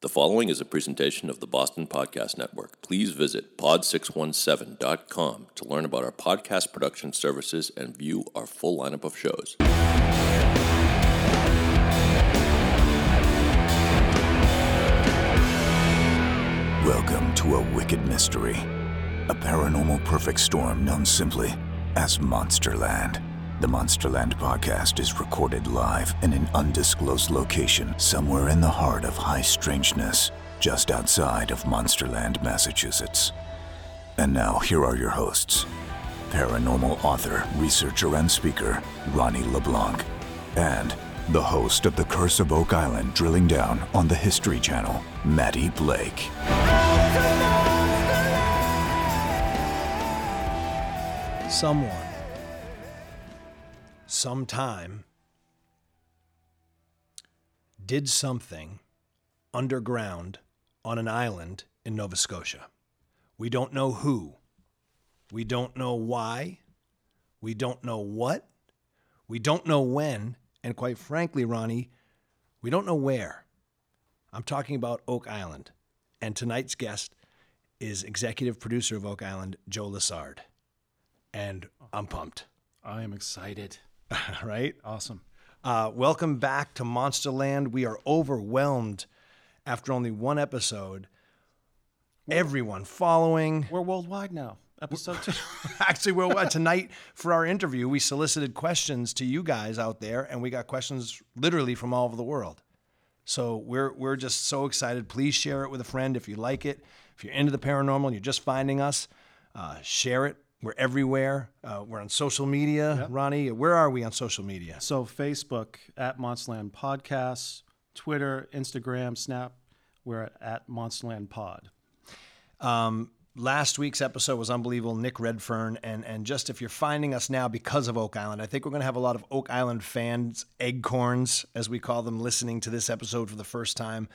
The following is a presentation of the Boston Podcast Network. Please visit pod617.com to learn about our podcast production services and view our full lineup of shows. Welcome to a wicked mystery, a paranormal perfect storm known simply as Monsterland. The Monsterland podcast is recorded live in an undisclosed location somewhere in the heart of high strangeness, just outside of Monsterland, Massachusetts. And now, here are your hosts, paranormal author, researcher, and speaker, Ronnie LeBlanc, and the host of The Curse of Oak Island, Drilling Down on the History Channel, Matty Blake. Someone. Sometime did something underground on an island in Nova Scotia. We don't know who. We don't know why. We don't know what. We don't know when. And quite frankly, Ronnie, we don't know where. I'm talking about Oak Island. And tonight's guest is executive producer of Oak Island, Joe Lessard. And I'm pumped. I am excited. Right? Awesome. Welcome back to Monsterland. We are overwhelmed after only one episode. Everyone following. We're worldwide now. Episode 2. Actually, tonight for our interview, we solicited questions to you guys out there, and we got questions literally from all over the world. So we're just so excited. Please share it with a friend if you like it. If you're into the paranormal and you're just finding us, share it. We're everywhere. We're on social media. Yep. Ronnie, where are we on social media? So Facebook, at Monsterland Podcasts, Twitter, Instagram, Snap. We're at Monsterland Pod. Last week's episode was unbelievable. Nick Redfern. And just if you're finding us now because of Oak Island, I think we're going to have a lot of Oak Island fans, eggcorns, as we call them, listening to this episode for the first time.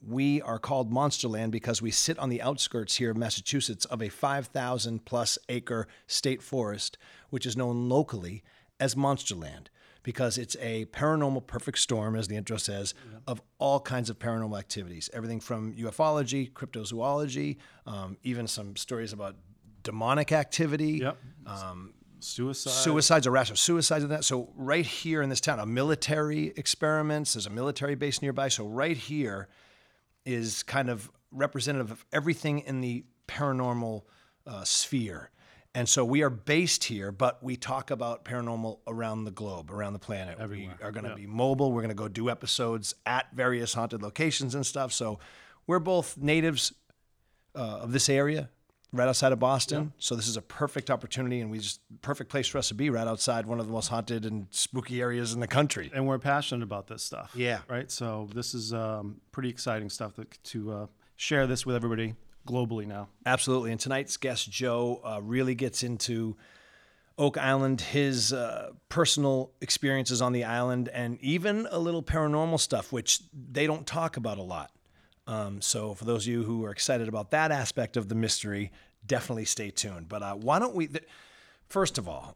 We are called Monsterland because we sit on the outskirts here in Massachusetts of a 5,000 plus acre state forest, which is known locally as Monsterland because it's a paranormal perfect storm, as the intro says, of all kinds of paranormal activities. Everything from ufology, cryptozoology, even some stories about demonic activity. Yep. Suicides, a rash of suicides and that. So right here in this town, military experiments, there's a military base nearby. So right here is kind of representative of everything in the paranormal sphere. And so we are based here, but we talk about paranormal around the globe, around the planet. Everywhere. We are going to be mobile. We're going to go do episodes at various haunted locations and stuff. So we're both natives of this area. Right outside of Boston. Yep. So this is a perfect opportunity and perfect place for us to be right outside one of the most haunted and spooky areas in the country. And we're passionate about this stuff. Yeah. Right. So this is pretty exciting stuff to share this with everybody globally now. Absolutely. And tonight's guest, Joe, really gets into Oak Island, his personal experiences on the island, and even a little paranormal stuff, which they don't talk about a lot. So for those of you who are excited about that aspect of the mystery, definitely stay tuned. But why don't we, first of all,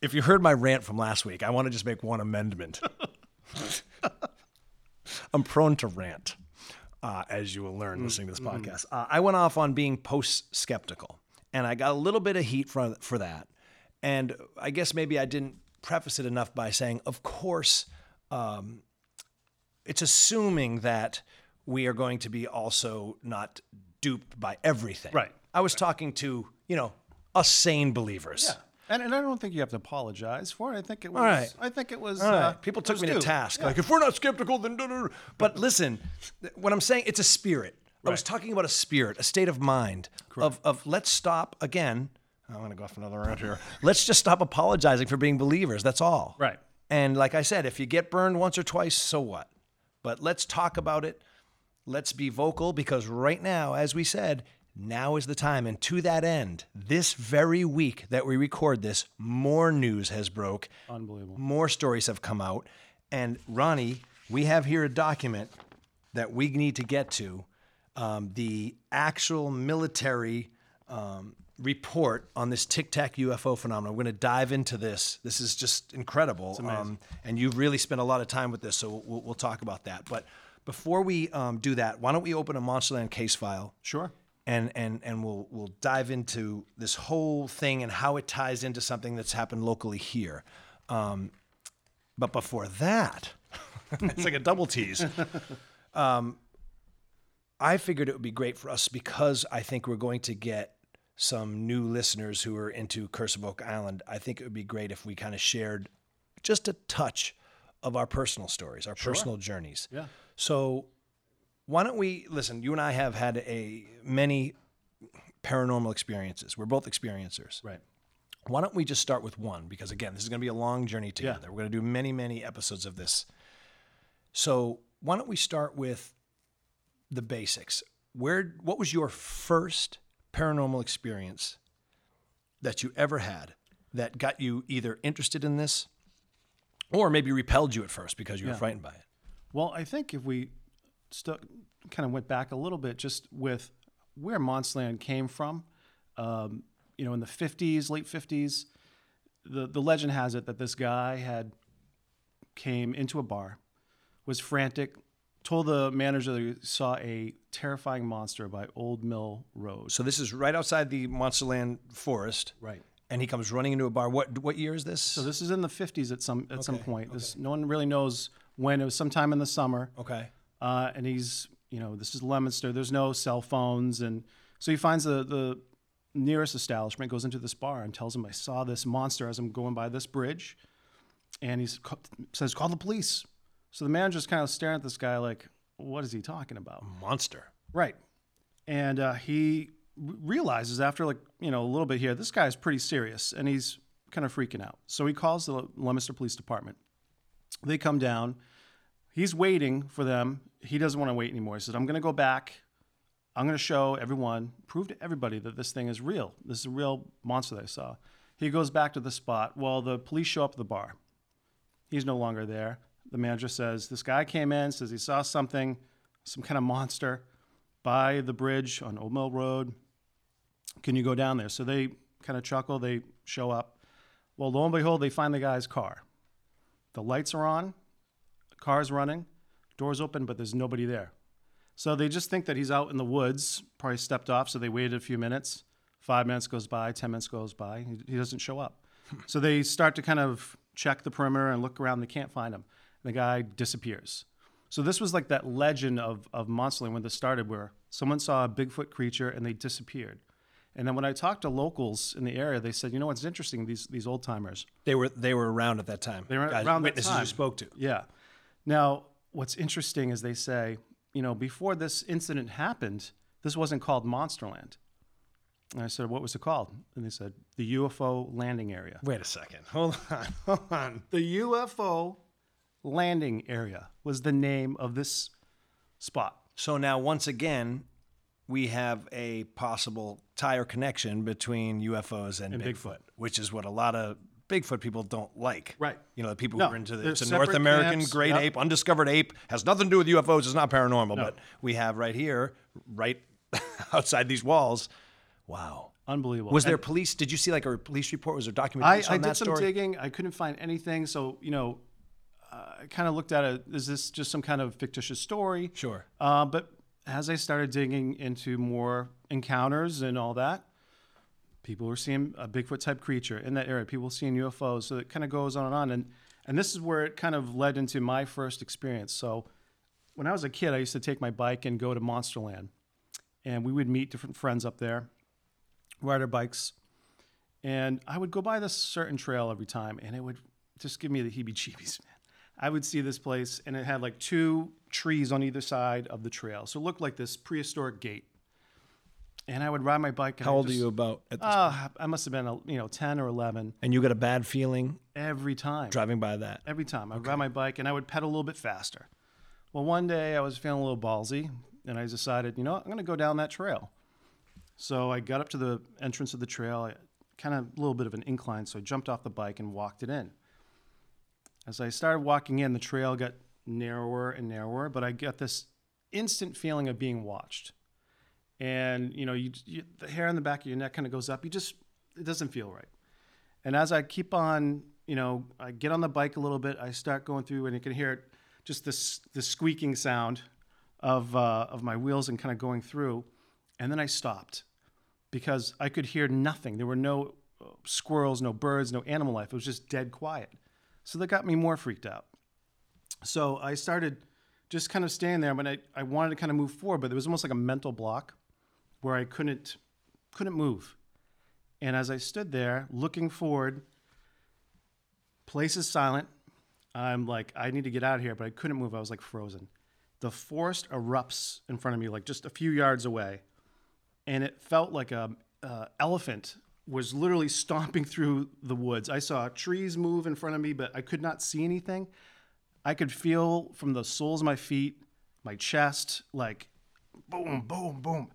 if you heard my rant from last week, I want to just make one amendment. I'm prone to rant, as you will learn listening to this podcast. I went off on being post-skeptical, and I got a little bit of heat for that. And I guess maybe I didn't preface it enough by saying, of course, it's assuming that we are going to be also not duped by everything. Right. I was talking to, us sane believers. Yeah. And I don't think you have to apologize for it. I think it was people took me to task. Yeah. Like, if we're not skeptical, then But listen, what I'm saying, it's a spirit. Right. I was talking about a spirit, a state of mind. Correct. Of let's stop again. I'm going to go off another round here. Let's just stop apologizing for being believers. That's all. Right. And like I said, if you get burned once or twice, so what? But let's talk about it. Let's be vocal because right now, as we said, now is the time. And to that end, this very week that we record this, more news has broke. Unbelievable. More stories have come out. And Ronnie, we have here a document that we need to get to. The actual military report on this Tic Tac UFO phenomenon. We're going to dive into this. This is just incredible. And you've really spent a lot of time with this, so we'll talk about that. But Before we do that, why don't we open a Monsterland case file? Sure. And we'll dive into this whole thing and how it ties into something that's happened locally here. But before that, it's like a double tease. I figured it would be great for us because I think we're going to get some new listeners who are into Curse of Oak Island. I think it would be great if we kind of shared just a touch of our personal stories, our personal journeys. Yeah. So why don't we listen? You and I have had many paranormal experiences. We're both experiencers. Right. Why don't we just start with one? Because again, this is going to be a long journey together. Yeah. We're going to do many, many episodes of this. So why don't we start with the basics? What was your first paranormal experience that you ever had that got you either interested in this or maybe repelled you at first because you were frightened by it? Well, I think if we kind of went back a little bit just with where Monsterland came from, in the 50s, late 50s, the legend has it that this guy came into a bar, was frantic, told the manager that he saw a terrifying monster by Old Mill Road. So this is right outside the Monsterland forest. Right. And he comes running into a bar. What year is this? So this is in the 50s at some point. Okay. No one really knows when. It was sometime in the summer. Okay. And he's, this is Leominster. There's no cell phones. And so he finds the nearest establishment, goes into this bar and tells him, I saw this monster as I'm going by this bridge. And he says, call the police. So the manager's kind of staring at this guy like, what is he talking about? Monster. Right. And he realizes after a little bit here, this guy's pretty serious and he's kind of freaking out. So he calls the Leominster Police Department. They come down. He's waiting for them. He doesn't want to wait anymore. He says, I'm going to go back. I'm going to show everyone, prove to everybody that this thing is real. This is a real monster that I saw. He goes back to the spot. Well, the police show up at the bar. He's no longer there. The manager says, this guy came in, says he saw something, some kind of monster by the bridge on Old Mill Road. Can you go down there? So they kind of chuckle. They show up. Well, lo and behold, they find the guy's car. The lights are on. The car's running. Doors open, but there's nobody there. So they just think that he's out in the woods, probably stepped off. So they waited a few minutes. 5 minutes goes by. 10 minutes goes by. He doesn't show up. So they start to kind of check the perimeter and look around. They can't find him. The guy disappears. So this was like that legend of Monsterland when this started, where someone saw a Bigfoot creature and they disappeared. And then when I talked to locals in the area, they said, what's interesting, these old timers. They were around at that time. They were around that time. You spoke to. Yeah. Now, what's interesting is they say, before this incident happened, this wasn't called Monsterland. And I said, what was it called? And they said, the UFO landing area. Wait a second. Hold on. The UFO landing area was the name of this spot. So now, once again, we have a possible tie or connection between UFOs and Bigfoot, which is what a lot of Bigfoot people don't like. Right. The people who are into it's a North American great ape, undiscovered ape, has nothing to do with UFOs, it's not paranormal, but we have right here, right outside these walls. Wow. Unbelievable. Was there police? Did you see a police report? Was there documentation on that story? I did some digging. I couldn't find anything. So, I kind of looked at it. Is this just some kind of fictitious story? Sure. But as I started digging into more encounters and all that, people were seeing a Bigfoot-type creature in that area. People were seeing UFOs. So it kind of goes on and on. And this is where it kind of led into my first experience. So when I was a kid, I used to take my bike and go to Monsterland. And we would meet different friends up there, ride our bikes. And I would go by this certain trail every time, and it would just give me the heebie-jeebies, man. I would see this place, and it had two trees on either side of the trail. So it looked like this prehistoric gate. And I would ride my bike. And how old are you about at this point? I must have been, 10 or 11. And you got a bad feeling? Every time. Driving by that? Every time. I would ride my bike, and I would pedal a little bit faster. Well, one day I was feeling a little ballsy, and I decided, I'm going to go down that trail. So I got up to the entrance of the trail, kind of a little bit of an incline, so I jumped off the bike and walked it in. As I started walking in, the trail got narrower and narrower, but I got this instant feeling of being watched. And, the hair on the back of your neck kind of goes up. It doesn't feel right. And as I keep on, I get on the bike a little bit, I start going through, and you can hear just this squeaking sound of my wheels and kind of going through. And then I stopped because I could hear nothing. There were no squirrels, no birds, no animal life. It was just dead quiet. So that got me more freaked out. So I started just kind of standing there, but I wanted to kind of move forward, but there was almost like a mental block where I couldn't move. And as I stood there looking forward, place is silent. I'm like, I need to get out of here, but I couldn't move. I was like frozen. The forest erupts in front of me, like just a few yards away. And it felt like a elephant was literally stomping through the woods. I saw trees move in front of me, but I could not see anything. I could feel from the soles of my feet, my chest, like boom, boom, boom.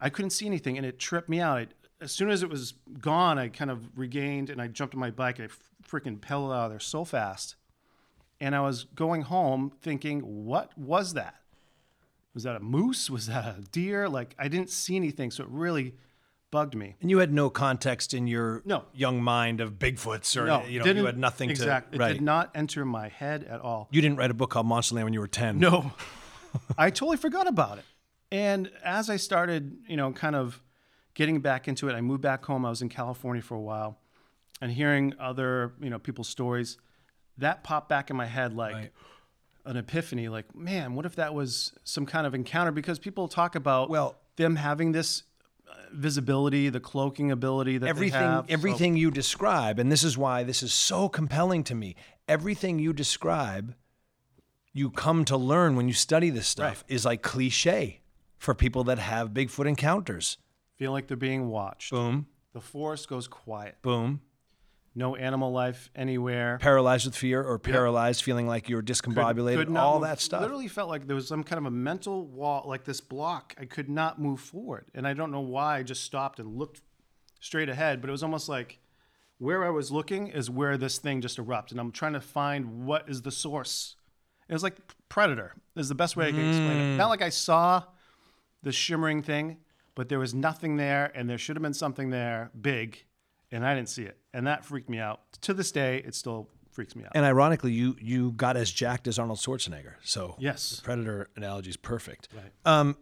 I couldn't see anything, and it tripped me out. As soon as it was gone, I kind of regained, and I jumped on my bike, and I freaking pedaled out of there so fast. And I was going home thinking, what was that? Was that a moose? Was that a deer? Like, I didn't see anything, so it really bugged me. And you had no context in your young mind of Bigfoots or, you had nothing to... It did not enter my head at all. You didn't write a book called Monsterland when you were 10. No. I totally forgot about it. And as I started, kind of getting back into it, I moved back home. I was in California for a while and hearing other, people's stories, that popped back in my head like an epiphany, like, man, what if that was some kind of encounter? Because people talk about them having this visibility, the cloaking ability that everything, they have. Everything you describe, and this is why this is so compelling to me, everything you describe, you come to learn when you study this stuff, is like cliche for people that have Bigfoot encounters. Feel like they're being watched. Boom. The forest goes quiet. Boom. No animal life anywhere. Paralyzed with fear or paralyzed, feeling like you're discombobulated, all that stuff. Literally felt like there was some kind of a mental wall, like this block. I could not move forward. And I don't know why I just stopped and looked straight ahead, but it was almost like where I was looking is where this thing just erupted. And I'm trying to find what is the source. It was like Predator is the best way I can explain it. Not like I saw the shimmering thing, but there was nothing there, and there should have been something there big, and I didn't see it. And that freaked me out. To this day, it still freaks me out. And ironically, you got as jacked as Arnold Schwarzenegger. So yes, the Predator analogy is perfect. Right.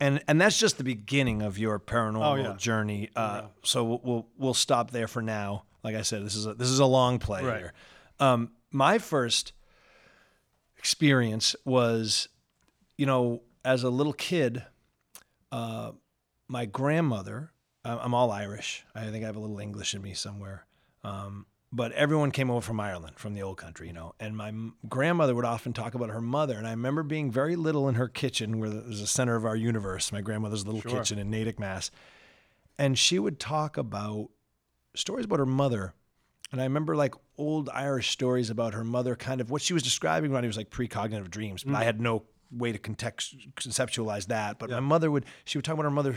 And that's just the beginning of your paranormal journey. So we'll stop there for now. Like I said, this is a long play here. My first experience was, as a little kid, my grandmother, I'm all Irish. I think I have a little English in me somewhere. But everyone came over from Ireland, from the old country, and my grandmother would often talk about her mother. And I remember being very little in her kitchen, where it was the center of our universe, my grandmother's little kitchen in Natick, Mass. And she would talk about stories about her mother. And I remember like old Irish stories about her mother, kind of what she was describing, Ronnie, was like precognitive dreams, but I had no way to conceptualize that. But my mother would talk about her mother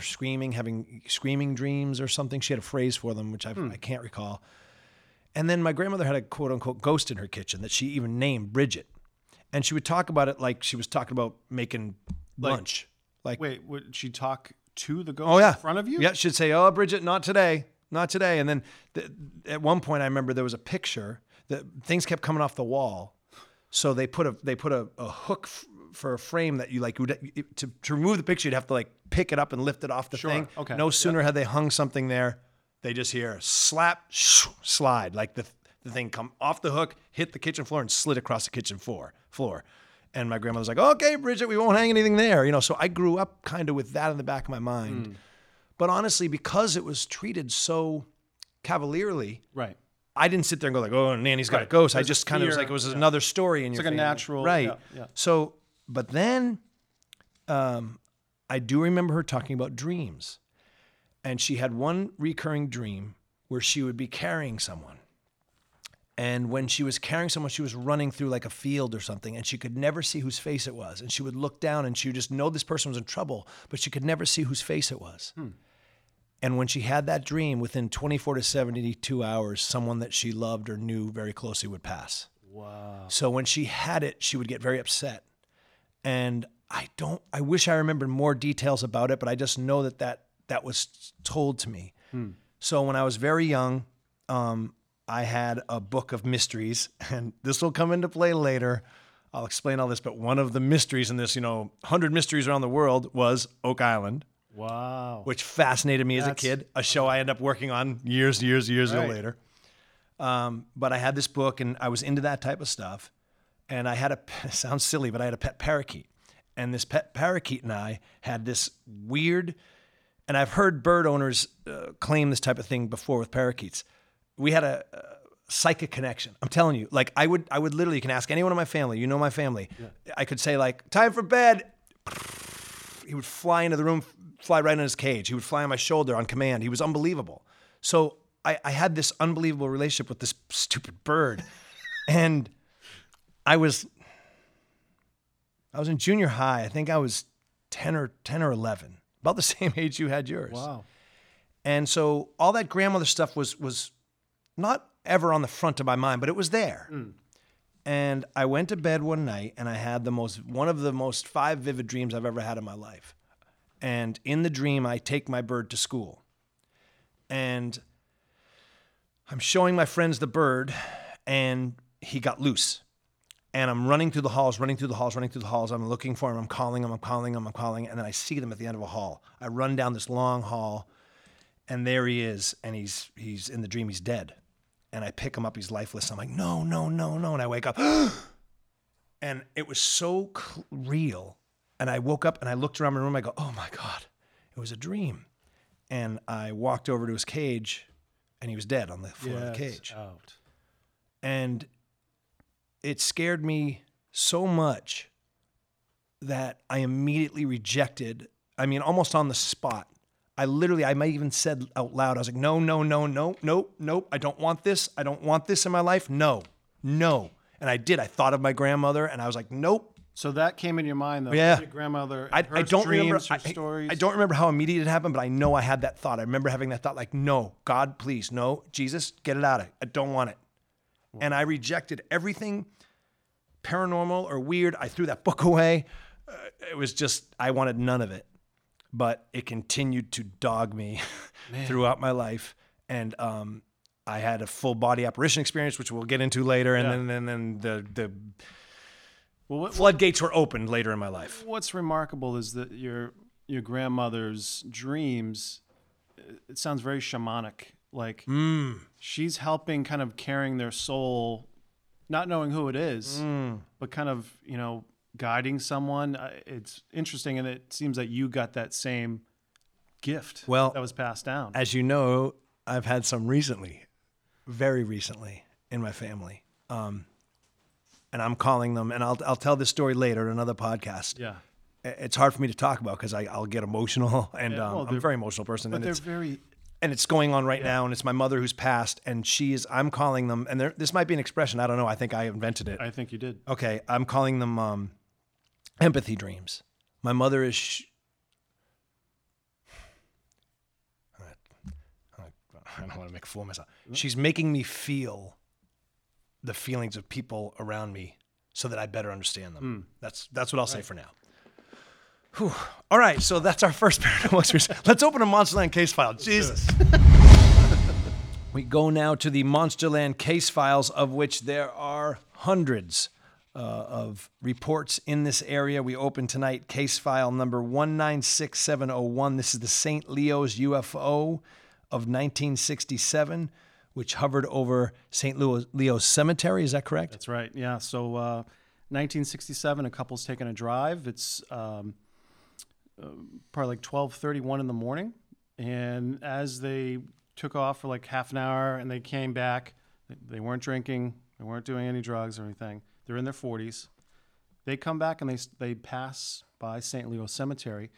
having screaming dreams or something. She had a phrase for them, which I can't recall. And then my grandmother had a quote unquote ghost in her kitchen that she even named Bridget. And she would talk about it like she was talking about making lunch. Like, wait, would she talk to the ghost in front of you? Yeah, she'd say, oh, Bridget, not today. Not today. And then at one point, I remember there was a picture that things kept coming off the wall, so they put a hook for a frame that you like to remove the picture. You'd have to like pick it up and lift it off the thing. Okay. No sooner had they hung something there, they just hear slap, slide, like the thing come off the hook, hit the kitchen floor, and slid across the kitchen floor. And my grandmother was like, "Okay, Bridget, we won't hang anything there." So I grew up kind of with that in the back of my mind. But honestly, because it was treated so cavalierly, I didn't sit there and go like, oh, Nanny's got a ghost. I just kind of was like, it was another story. It's like a natural. Right. Yeah, yeah. So, but then I do remember her talking about dreams. And she had one recurring dream where she would be carrying someone. And when she was carrying someone, she was running through like a field or something, and she could never see whose face it was. And she would look down and she would just know this person was in trouble, but she could never see whose face it was. And when she had that dream, within 24 to 72 hours, someone that she loved or knew very closely would pass. Wow. So when she had it, she would get very upset. And I wish I remembered more details about it, but I just know that was told to me. So when I was very young, I had a book of mysteries, and this will come into play later. I'll explain all this, but one of the mysteries in this, 100 mysteries around the world was Oak Island. Wow. Which fascinated me as a kid, a show I ended up working on years later. But I had this book and I was into that type of stuff. And I had it sounds silly, but I had a pet parakeet. And this pet parakeet and I had this weird, and I've heard bird owners claim this type of thing before with parakeets. We had a psychic connection. I'm telling you, like I would literally, you can ask anyone in my family, my family. Yeah. I could say like, time for bed. He would fly into the room, fly right in his cage. He would fly on my shoulder on command. He was unbelievable. So I had this unbelievable relationship with this stupid bird. And I was in junior high. I think I was 10 or 11, about the same age you had yours. Wow. And so all that grandmother stuff was not ever on the front of my mind, but it was there. Mm. And I went to bed one night and I had one of the most five vivid dreams I've ever had in my life. And in the dream, I take my bird to school. And I'm showing my friends the bird and he got loose. And I'm running through the halls. I'm looking for him. I'm calling him. And then I see them at the end of a hall. I run down this long hall and there he is. And he's in the dream, he's dead. And I pick him up, he's lifeless. I'm like, no. And I wake up and it was so real. And I woke up and I looked around my room. I go, oh my God, it was a dream. And I walked over to his cage and he was dead on the floor of the cage. Out. And it scared me so much that I immediately rejected, almost on the spot. I might even said out loud, I was like, no, I don't want this. I don't want this in my life. No. And I did. I thought of my grandmother and I was like, nope. So that came in your mind, though. Yeah. Your grandmother, her dreams, her stories. I don't remember how immediate it happened, but I know I had that thought. I remember having that thought like, no, God, please, no, Jesus, get it out of it. I don't want it. Wow. And I rejected everything paranormal or weird. I threw that book away. It was just, I wanted none of it. But it continued to dog me throughout my life. And I had a full body apparition experience, which we'll get into later. And then the floodgates were opened later in my life. What's remarkable is that your grandmother's dreams, it sounds very shamanic. Like she's helping, kind of carrying their soul, not knowing who it is, but kind of, guiding someone. It's interesting. And it seems that you got that same gift that was passed down. As you know, I've had some recently, very recently in my family. And I'm calling them, and I'll tell this story later in another podcast. Yeah, it's hard for me to talk about because I'll get emotional, and I'm a very emotional person. But it's going on right now, and it's my mother who's passed, and I'm calling them, and this might be an expression, I don't know. I think I invented it. I think you did. Okay, I'm calling them empathy dreams. My mother is. I don't want to make a fool of myself. She's making me feel the feelings of people around me so that I better understand them. That's what I'll say for now. Whew. All right, so that's our first paranormal experience. Let's open a Monsterland case file. Jesus. We go now to the Monsterland case files, of which there are hundreds of reports in this area. We open tonight case file number 196701. This is the St. Leo's UFO of 1967. Which hovered over St. Leo's Cemetery. Is that correct? That's right. Yeah. So 1967, a couple's taking a drive. It's probably like 12:31 in the morning. And as they took off for like half an hour and they came back, they weren't drinking. They weren't doing any drugs or anything. They're in their 40s. They come back and they pass by St. Leo's Cemetery.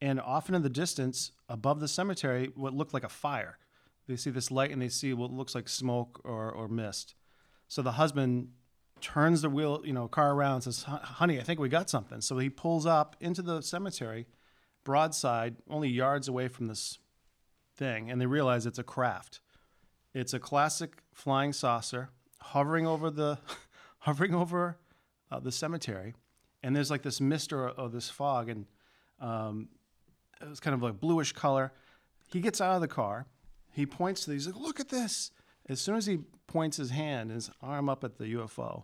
And often in the distance, above the cemetery, what looked like a fire. They see this light and they see what looks like smoke or mist. So the husband turns the car around and says, honey, I think we got something. So he pulls up into the cemetery, broadside, only yards away from this thing, and they realize it's a craft. It's a classic flying saucer hovering over the cemetery, and there's like this mist or this fog, and it was kind of like bluish color. He gets out of the car. He points to these, like, look at this. As soon as he points his hand, his arm up at the UFO,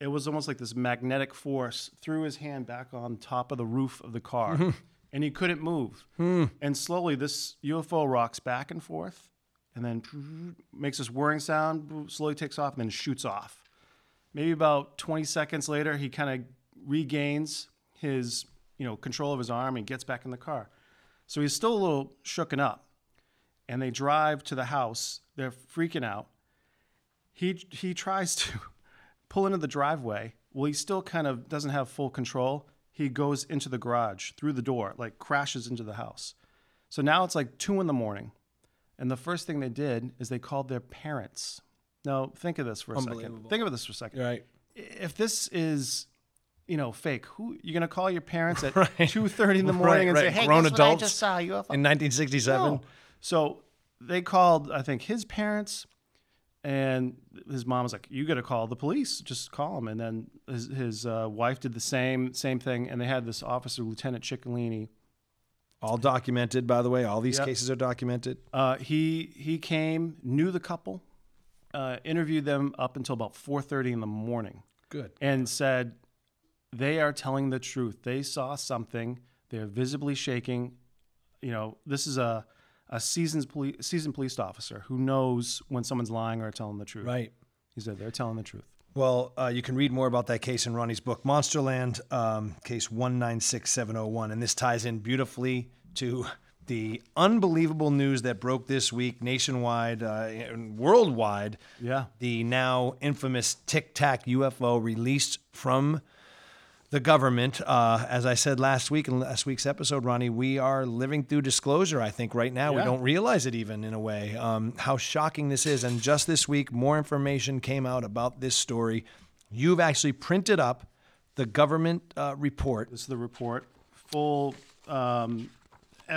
it was almost like this magnetic force threw his hand back on top of the roof of the car, mm-hmm. and he couldn't move. Mm. And slowly, this UFO rocks back and forth, and then makes this whirring sound, slowly takes off, and then shoots off. Maybe about 20 seconds later, he kind of regains his, control of his arm and gets back in the car. So he's still a little shooken up. And they drive to the house. They're freaking out. He tries to pull into the driveway. Well, he still kind of doesn't have full control. He goes into the garage through the door, like crashes into the house. So now it's like 2 a.m. And the first thing they did is they called their parents. Now, think of this for a second. Right. If this is, fake, who you're going to call your parents at 2:30 in the morning and say, hey, grown adults, I just saw you up in 1967? No. So they called, I think, his parents, and his mom was like, you got to call the police. Just call them. And then his wife did the same thing, and they had this officer, Lieutenant Ciccolini. All documented, by the way. All these cases are documented. He came, knew the couple, interviewed them up until about 4:30 in the morning. Good. And said, they are telling the truth. They saw something. They're visibly shaking. This is a seasoned police officer who knows when someone's lying or telling the truth. Right. He said they're telling the truth. Well, you can read more about that case in Ronnie's book, Monsterland, case 196701. And this ties in beautifully to the unbelievable news that broke this week nationwide and worldwide. Yeah. The now infamous Tic Tac UFO released from the government. As I said last week in last week's episode, Ronnie, we are living through disclosure, I think, right now. Yeah. We don't realize it even, in a way, how shocking this is. And just this week, more information came out about this story. You've actually printed up the government report. This is the report. Full,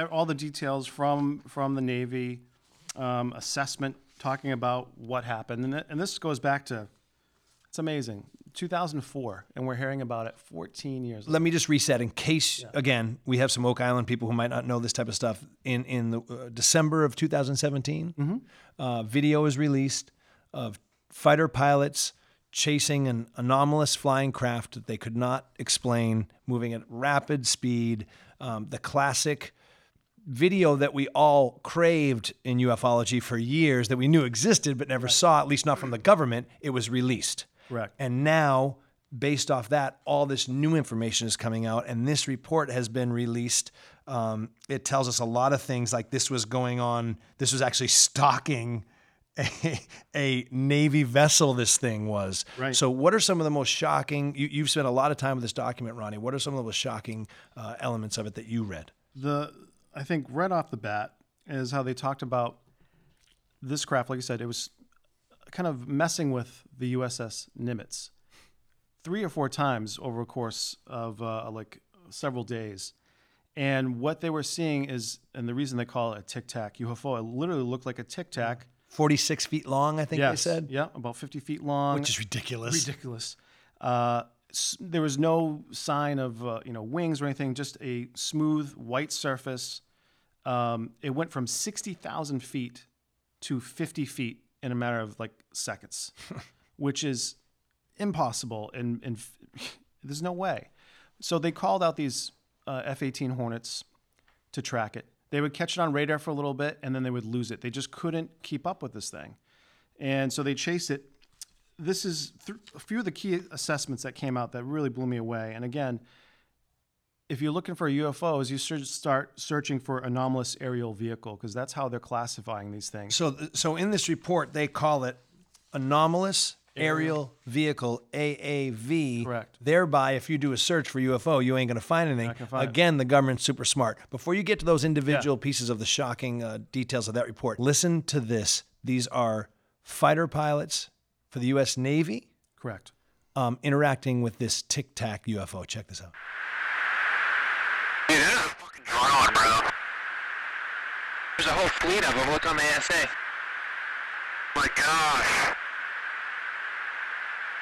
all the details from the Navy assessment talking about what happened. And this goes back to, it's amazing, 2004, and we're hearing about it 14 years later. Let me just reset in case, again, we have some Oak Island people who might not know this type of stuff. In the December of 2017, mm-hmm. Video is released of fighter pilots chasing an anomalous flying craft that they could not explain, moving at rapid speed, the classic video that we all craved in ufology for years that we knew existed but never saw, at least not from the government. It was released. Correct. And now, based off that, all this new information is coming out, and this report has been released. It tells us a lot of things, like this was going on. This was actually stalking a Navy vessel, this thing was. Right. So what are some of the most shocking, you've spent a lot of time with this document, Ronnie. What are some of the most shocking elements of it that you read? I think right off the bat is how they talked about this craft. Like I said, it was kind of messing with the USS Nimitz 3 or 4 times over a course of several days. And what they were seeing is, and the reason they call it a Tic Tac UFO, it literally looked like a Tic Tac. 46 feet long, I think they said. Yeah, about 50 feet long. Which is ridiculous. There was no sign of, wings or anything, just a smooth white surface. It went from 60,000 feet to 50 feet in a matter of seconds, which is impossible. And there's no way. So they called out these F-18 Hornets to track it. They would catch it on radar for a little bit, and then they would lose it. They just couldn't keep up with this thing. And so they chased it. This is a few of the key assessments that came out that really blew me away. And again, if you're looking for UFOs, you should start searching for anomalous aerial vehicle, because that's how they're classifying these things. So in this report, they call it anomalous aerial vehicle, AAV. Correct. Thereby, if you do a search for UFO, you ain't going to find anything. Again, the government's super smart. Before you get to those individual pieces of the shocking details of that report, listen to this. These are fighter pilots for the U.S. Navy, correct, interacting with this Tic Tac UFO. Check this out. Dude, this is a fucking drone, bro. There's a whole fleet of them. Look on the ASA. Oh my gosh.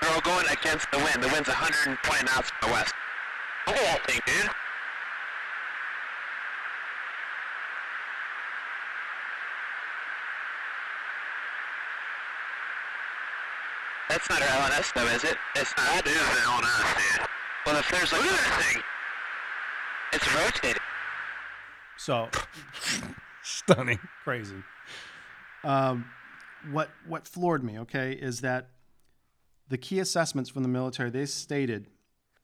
They're all going against the wind. The wind's 120 knots to the west. Look at that thing, dude. That's not our LNS though, is it? It's not. That is an LNS, dude. Well, if there's like... Look at that thing! It's rotating. So... Stunning. Crazy. What floored me, okay, is that the key assessments from the military, they stated...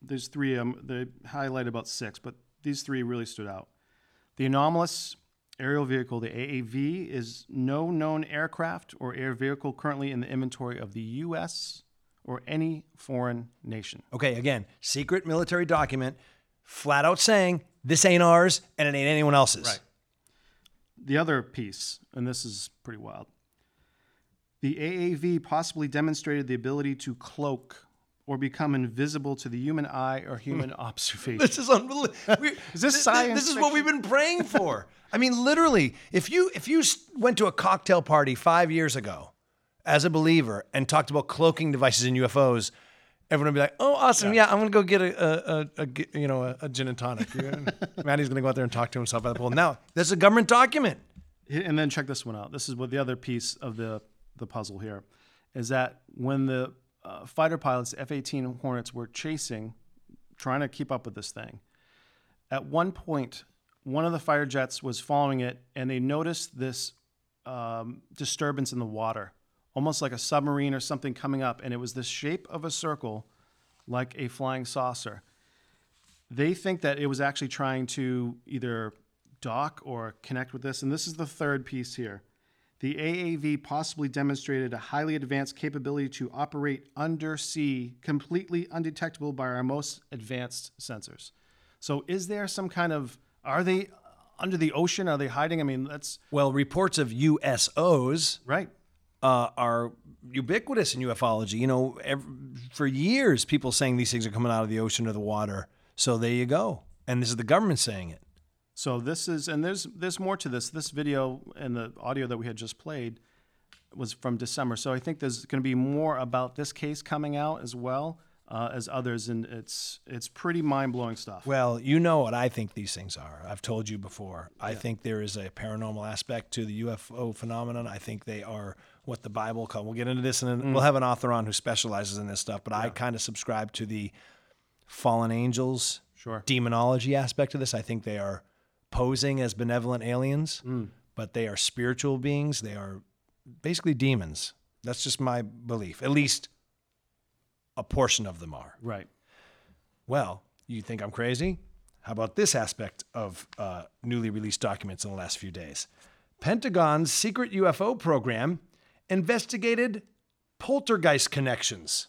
There's three of them. They highlighted about six, but these three really stood out. The anomalous aerial vehicle, the AAV, is no known aircraft or air vehicle currently in the inventory of the U.S. or any foreign nation. Okay, again, secret military document, flat out saying, this ain't ours and it ain't anyone else's. Right. The other piece, and this is pretty wild, the AAV possibly demonstrated the ability to cloak or become invisible to the human eye or human observation. This is unbelievable. Is this science? This is what we've been praying for. I mean, literally, if you went to a cocktail party 5 years ago as a believer and talked about cloaking devices and UFOs, everyone would be like, "Oh, awesome! Yeah, I'm gonna go get a gin and tonic." Matty's gonna go out there and talk to himself by the pool. Now, this is a government document. And then check this one out. This is what the other piece of the puzzle here is that when the fighter pilots, F-18 Hornets, were trying to keep up with this thing. At one point, one of the fighter jets was following it, and they noticed this disturbance in the water, almost like a submarine or something coming up, and it was the shape of a circle like a flying saucer. They think that it was actually trying to either dock or connect with this, and this is the third piece here. The AAV possibly demonstrated a highly advanced capability to operate undersea, completely undetectable by our most advanced sensors. So is there some kind of, are they under the ocean? Are they hiding? I mean, that's... Well, reports of USOs right. Are ubiquitous in ufology. You know, for years, people saying these things are coming out of the ocean or the water. So there you go. And this is the government saying it. So this is, and there's more to this. This video and the audio that we had just played was from December. So I think there's going to be more about this case coming out as well as others, and it's pretty mind-blowing stuff. Well, you know what I think these things are. I've told you before. Yeah. I think there is a paranormal aspect to the UFO phenomenon. I think they are what the Bible calls. We'll get into this, and we'll have an author on who specializes in this stuff, but yeah. I kind of subscribe to the fallen angels demonology aspect of this. I think they are... posing as benevolent aliens, but they are spiritual beings. They are basically demons. That's just my belief. At least a portion of them are. Right. Well, you think I'm crazy? How about this aspect of newly released documents in the last few days? Pentagon's secret UFO program investigated poltergeist connections.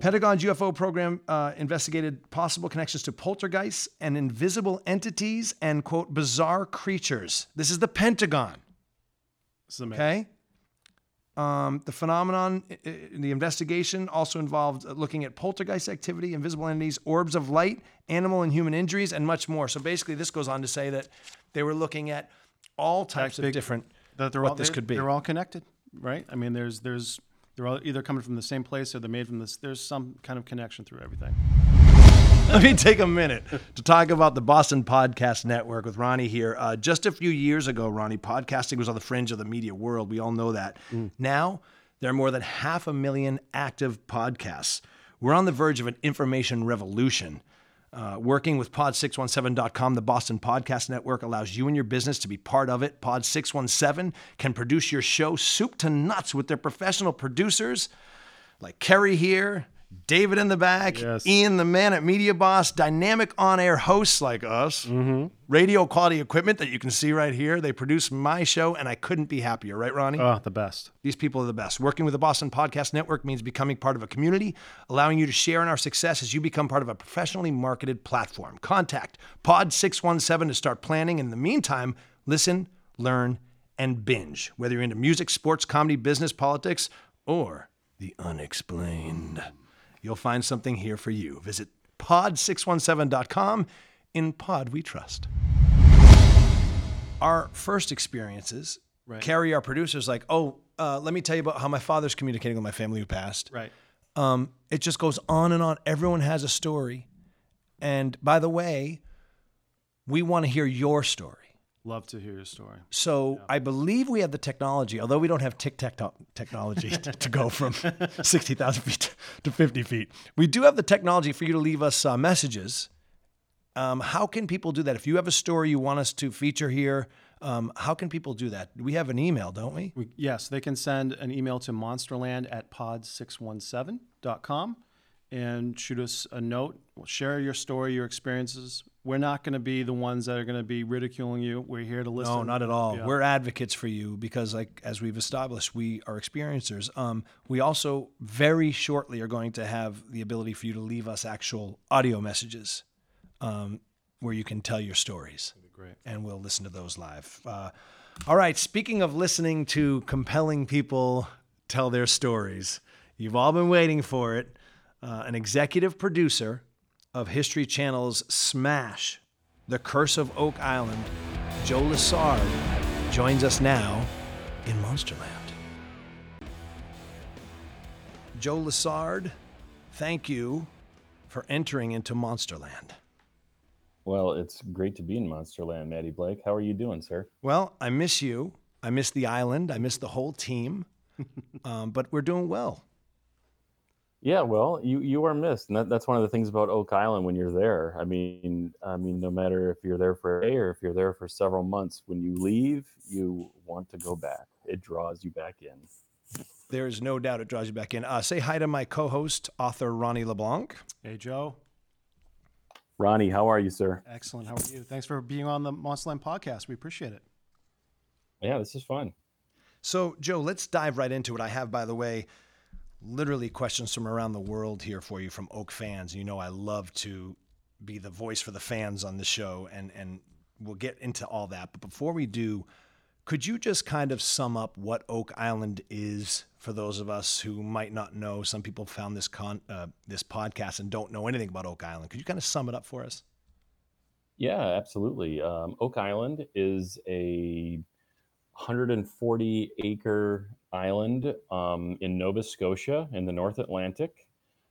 Pentagon's UFO program investigated possible connections to poltergeists and invisible entities and, quote, bizarre creatures. This is the Pentagon. This is amazing. Okay? The phenomenon, the investigation also involved looking at poltergeist activity, invisible entities, orbs of light, animal and human injuries, and much more. So basically this goes on to say that they were looking at all types of different, this could be. They're all connected, right? I mean, there's... They're all either coming from the same place or they're made from this. There's some kind of connection through everything. Let me take a minute to talk about the Boston Podcast Network with Ronnie here. Just a few years ago, Ronnie, podcasting was on the fringe of the media world. We all know that. Now, there are more than 500,000 active podcasts. We're on the verge of an information revolution. Working with pod617.com, the Boston Podcast Network allows you and your business to be part of it. Pod 617 can produce your show soup to nuts with their professional producers like Kerry here, David in the back, yes. Ian the man at Media Boss, dynamic on-air hosts like us, radio quality equipment that you can see right here. They produce my show, and I couldn't be happier. Right, Ronnie? Oh, the best. These people are the best. Working with the Boston Podcast Network means becoming part of a community, allowing you to share in our success as you become part of a professionally marketed platform. Contact Pod617 to start planning. In the meantime, listen, learn, and binge. Whether you're into music, sports, comedy, business, politics, or the unexplained... You'll find something here for you. Visit pod617.com. In pod, we trust. Our first experiences, right. Carrie, our producer's like, let me tell you about how my father's communicating with my family who passed. Right. It just goes on and on. Everyone has a story. And by the way, we want to hear your story. Love to hear your story. So yeah. I believe we have the technology, although we don't have technology to go from 60,000 feet to 50 feet. We do have the technology for you to leave us messages. How can people do that? If you have a story you want us to feature here, how can people do that? We have an email, don't we? Yes, they can send an email to monsterland@pod617.com and shoot us a note. We'll share your story, your experiences. We're not going to be the ones that are going to be ridiculing you. We're here to listen. No, not at all. Yeah. We're advocates for you because, like as we've established, we are experiencers. We also very shortly are going to have the ability for you to leave us actual audio messages where you can tell your stories. That'd be great. And we'll listen to those live. All right. Speaking of listening to compelling people tell their stories, you've all been waiting for it. An executive producer of History Channel's smash, The Curse of Oak Island, Joe Lessard, joins us now in Monsterland. Joe Lessard, thank you for entering into Monsterland. Well, it's great to be in Monsterland, Matty Blake. How are you doing, sir? Well, I miss you. I miss the island. I miss the whole team. But we're doing well. Yeah, well, you are missed, and that's one of the things about Oak Island when you're there. I mean, no matter if you're there for a day or if you're there for several months, when you leave, you want to go back. It draws you back in. There is no doubt it draws you back in. Say hi to my co-host, author Ronnie LeBlanc. Hey, Joe. Ronnie, how are you, sir? Excellent. How are you? Thanks for being on the Monsterland podcast. We appreciate it. Yeah, this is fun. So, Joe, let's dive right into it. I have, by the way, literally questions from around the world here for you from Oak fans. You know, I love to be the voice for the fans on the show, and we'll get into all that. But before we do, could you just kind of sum up what Oak Island is for those of us who might not know? Some people found this this podcast and don't know anything about Oak Island. Could you kind of sum it up for us? Yeah, absolutely. Oak Island is a 140-acre island in Nova Scotia in the North Atlantic,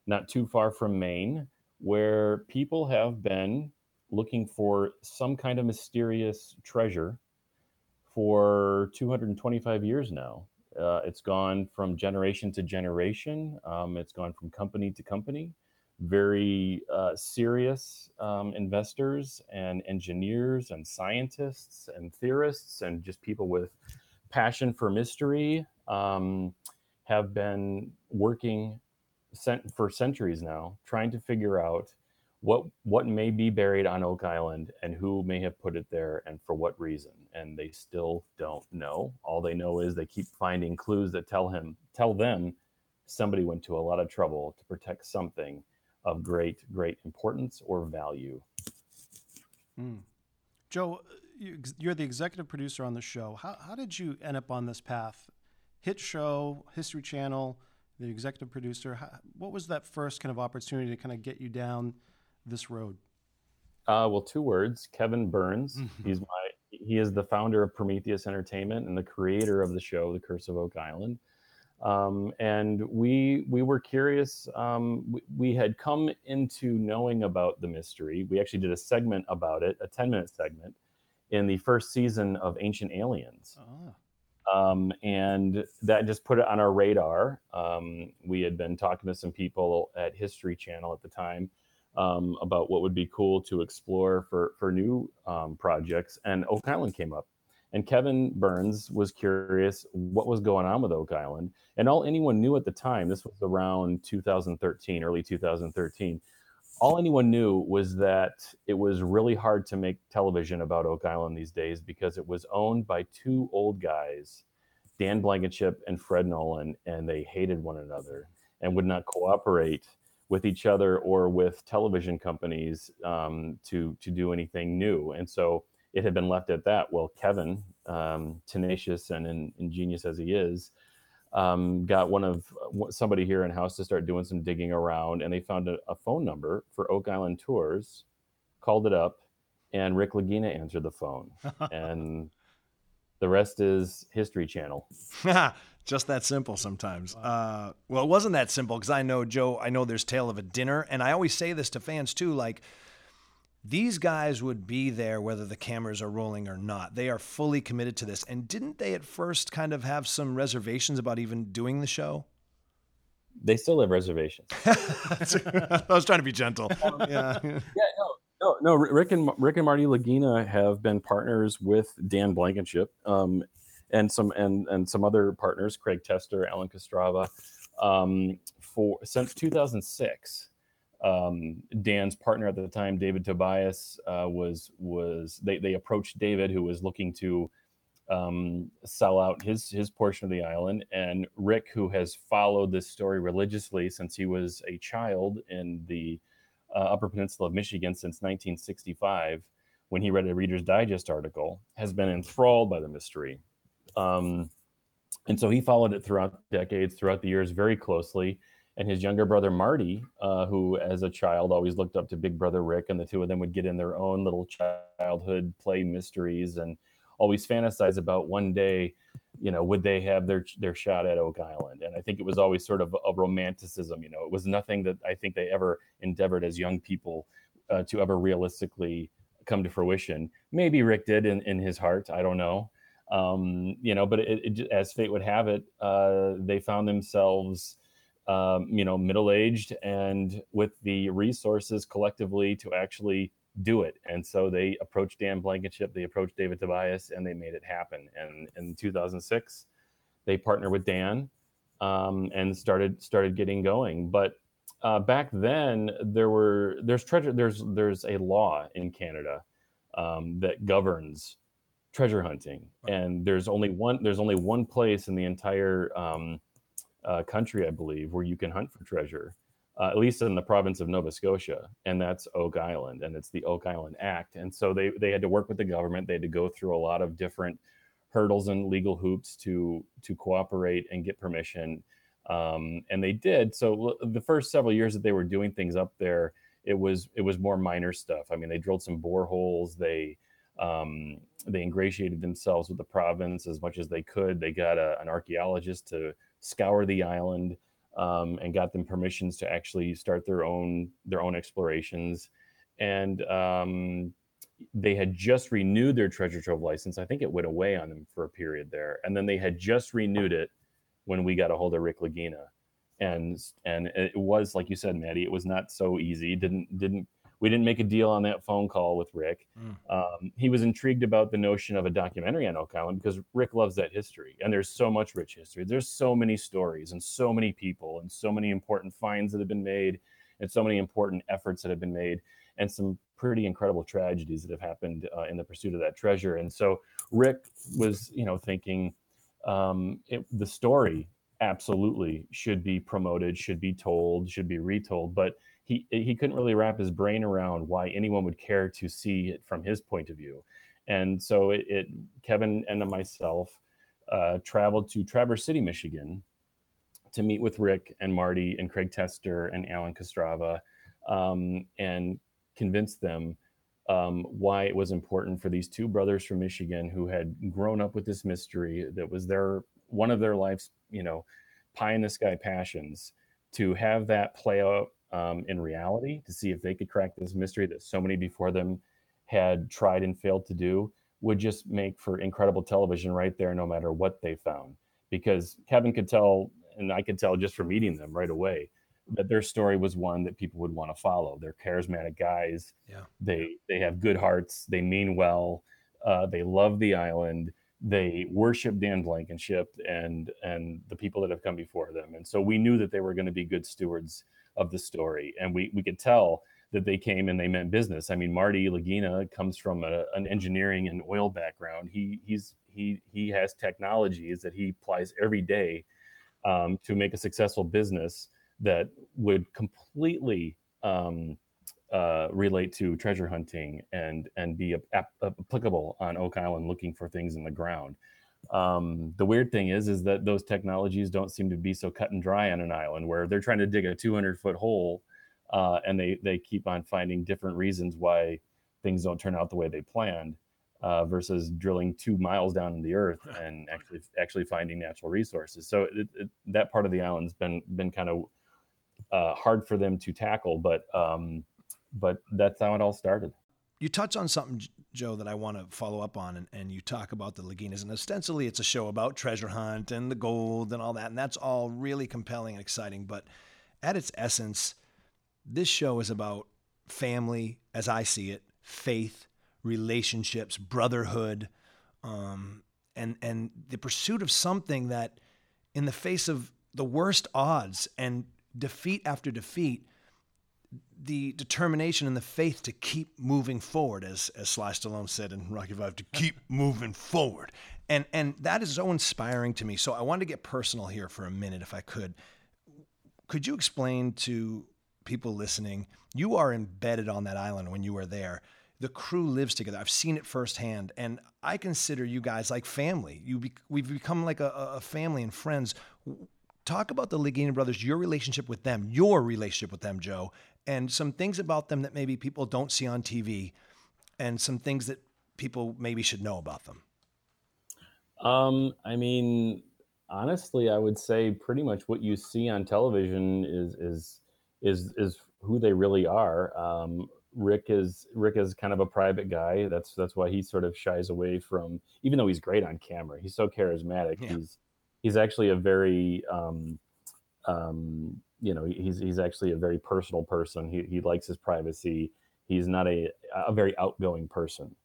not too far from Maine, where people have been looking for some kind of mysterious treasure for 225 years now. It's gone from generation to generation. It's gone from company to company. Very serious investors and engineers and scientists and theorists and just people with passion for mystery have been working for centuries now, trying to figure out what may be buried on Oak Island and who may have put it there and for what reason. And they still don't know. All they know is they keep finding clues that tell them somebody went to a lot of trouble to protect something of great, great importance or value. Mm. Joe, you're the executive producer on the show. How did you end up on this path? Hit show, History Channel, the executive producer. What was that first kind of opportunity to kind of get you down this road? Well, two words, Kevin Burns. Mm-hmm. He is the founder of Prometheus Entertainment and the creator of the show, The Curse of Oak Island. And we were curious. We had come into knowing about the mystery. We actually did a segment about it, a 10-minute segment, in the first season of Ancient Aliens. Oh. And that just put it on our radar. We had been talking to some people at History Channel at the time about what would be cool to explore for new projects, and Oak Island came up. And Kevin Burns was curious what was going on with Oak Island. And all anyone knew at the time, this was around 2013, early 2013, all anyone knew was that it was really hard to make television about Oak Island these days because it was owned by two old guys, Dan Blankenship and Fred Nolan, and they hated one another and would not cooperate with each other or with television companies to do anything new. And so it had been left at that. Well, Kevin, tenacious and ingenious as he is, got somebody here in house to start doing some digging around, and they found a phone number for Oak Island Tours, called it up, and Rick Lagina answered the phone, and the rest is History Channel. Just that simple sometimes. Wow. Well, it wasn't that simple because I know, Joe, there's tale of a dinner, and I always say this to fans too, like, These guys would be there whether the cameras are rolling or not. They are fully committed to this. And didn't they at first kind of have some reservations about even doing the show? They still have reservations. I was trying to be gentle. No. Rick and Marty Lagina have been partners with Dan Blankenship, and some other partners, Craig Tester, Alan Kastrava, since 2006. Dan's partner at the time, David Tobias, they approached David, who was looking to sell out his portion of the island, and Rick, who has followed this story religiously since he was a child in the Upper Peninsula of Michigan since 1965, when he read a Reader's Digest article, has been enthralled by the mystery. And so he followed it throughout decades, throughout the years, very closely. And his younger brother, Marty, who as a child always looked up to big brother Rick, and the two of them would get in their own little childhood play mysteries and always fantasize about one day, you know, would they have their shot at Oak Island? And I think it was always sort of a romanticism, you know, it was nothing that I think they ever endeavored as young people to ever realistically come to fruition. Maybe Rick did in his heart, I don't know. You know, but it, as fate would have it, they found themselves, you know, middle-aged and with the resources collectively to actually do it. And so they approached Dan Blankenship, they approached David Tobias, and they made it happen. And in 2006, they partnered with Dan and started getting going. But back then, there's a law in Canada that governs treasure hunting, right? And there's only one place in the entire country, I believe, where you can hunt for treasure. At least in the province of Nova Scotia, and that's Oak Island, and it's the Oak Island Act. And so they had to work with the government. They had to go through a lot of different hurdles and legal hoops to cooperate and get permission, and they did. So the first several years that they were doing things up there, it was more minor stuff. I mean, they drilled some boreholes. They ingratiated themselves with the province as much as they could. They got an archaeologist to scour the island. And got them permissions to actually start their own explorations. And they had just renewed their treasure trove license. I think it went away on them for a period there. And then they had just renewed it when we got a hold of Rick Lagina. And it was, like you said, Matty, it was not so easy. We didn't make a deal on that phone call with Rick. He was intrigued about the notion of a documentary on Oak Island because Rick loves that history. And there's so much rich history. There's so many stories and so many people and so many important finds that have been made and so many important efforts that have been made and some pretty incredible tragedies that have happened in the pursuit of that treasure. And so Rick was, you know, thinking the story absolutely should be promoted, should be told, should be retold. But he couldn't really wrap his brain around why anyone would care to see it from his point of view. And so Kevin and myself traveled to Traverse City, Michigan to meet with Rick and Marty and Craig Tester and Alan Kastrava and convince them why it was important for these two brothers from Michigan who had grown up with this mystery that was one of their life's, you know, pie in the sky passions, to have that play out in reality, to see if they could crack this mystery that so many before them had tried and failed to do, would just make for incredible television right there, no matter what they found. Because Kevin could tell, and I could tell just from meeting them right away, that their story was one that people would want to follow. They're charismatic guys. Yeah. They have good hearts. They mean well. They love the island. They worship Dan Blankenship and the people that have come before them. And so we knew that they were going to be good stewards of the story, and we could tell that they came and they meant business. I mean, Marty Lagina comes from an engineering and oil background. He has technologies that he applies every day to make a successful business that would completely relate to treasure hunting and be applicable on Oak Island, looking for things in the ground. The weird thing is that those technologies don't seem to be so cut and dry on an island where they're trying to dig a 200-foot hole, and they keep on finding different reasons why things don't turn out the way they planned, versus drilling 2 miles down in the earth and actually finding natural resources. So that part of the island's been kind of hard for them to tackle, but that's how it all started. You touch on something, Joe, that I want to follow up on, and you talk about the Laginas, and ostensibly it's a show about treasure hunt and the gold and all that, and that's all really compelling and exciting, but at its essence, this show is about family, as I see it, faith, relationships, brotherhood, and the pursuit of something that, in the face of the worst odds and defeat after defeat, the determination and the faith to keep moving forward, as Sly Stallone said in Rocky V, to keep moving forward. And that is so inspiring to me. So I wanted to get personal here for a minute, if I could. Could you explain to people listening, you are embedded on that island when you are there. The crew lives together. I've seen it firsthand. And I consider you guys like family. We've become like a family and friends. Talk about the Lagina brothers, your relationship with them, Joe, and some things about them that maybe people don't see on TV and some things that people maybe should know about them. I mean, honestly, I would say pretty much what you see on television is who they really are. Rick is kind of a private guy. That's why he sort of shies away from, even though he's great on camera, he's so charismatic. Yeah. He's actually a very, he's actually a very personal person. He likes his privacy. He's not a very outgoing person,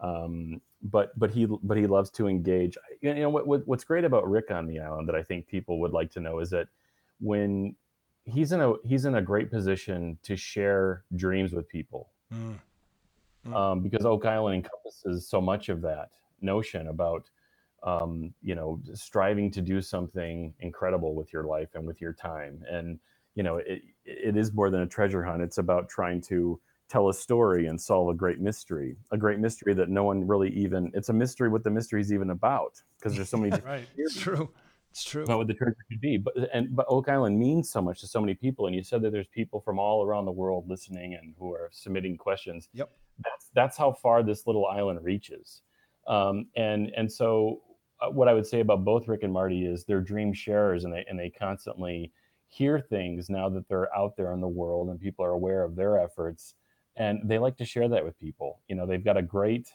but he loves to engage. You know, what's great about Rick on the island that I think people would like to know is that when he's in a great position to share dreams with people, because Oak Island encompasses so much of that notion about, striving to do something incredible with your life and with your time. And, you know, it is more than a treasure hunt. It's about trying to tell a story and solve a great mystery that no one really even, it's a mystery what the mystery is even about, because there's so many different right. It's true. About what the treasure could be. But Oak Island means so much to so many people. And you said that there's people from all around the world listening and who are submitting questions. Yep. That's how far this little island reaches. And so what I would say about both Rick and Marty is they're dream sharers, and they constantly hear things now that they're out there in the world and people are aware of their efforts, and they like to share that with people. You know, they've got a great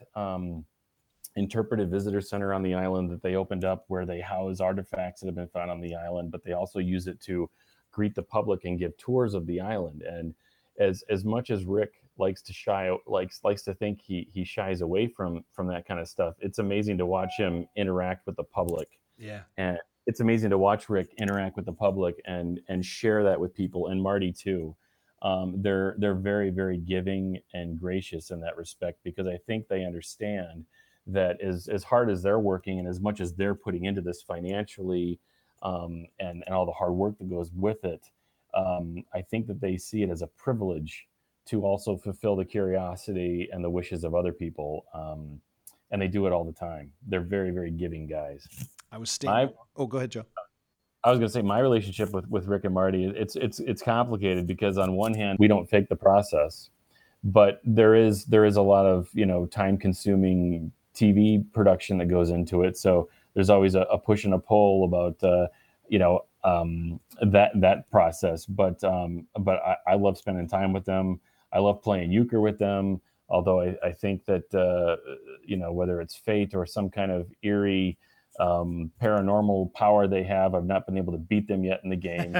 interpretive visitor center on the island that they opened up where they house artifacts that have been found on the island, but they also use it to greet the public and give tours of the island. And as much as Rick likes to think he shies away from that kind of stuff, it's amazing to watch him interact with the public. Yeah. And it's amazing to watch Rick interact with the public and share that with people, and Marty too. They're very, very giving and gracious in that respect, because I think they understand that as hard as they're working and as much as they're putting into this financially, and all the hard work that goes with it, I think that they see it as a privilege to also fulfill the curiosity and the wishes of other people. And they do it all the time. They're very, very giving guys. Go ahead, Joe. I was going to say my relationship with Rick and Marty, it's complicated, because on one hand, we don't fake the process, but there is a lot of, time consuming TV production that goes into it. So there's always a push and a pull about, that process, but I love spending time with them. I love playing euchre with them. Although I think that, whether it's fate or some kind of eerie, paranormal power they have, I've not been able to beat them yet in the game,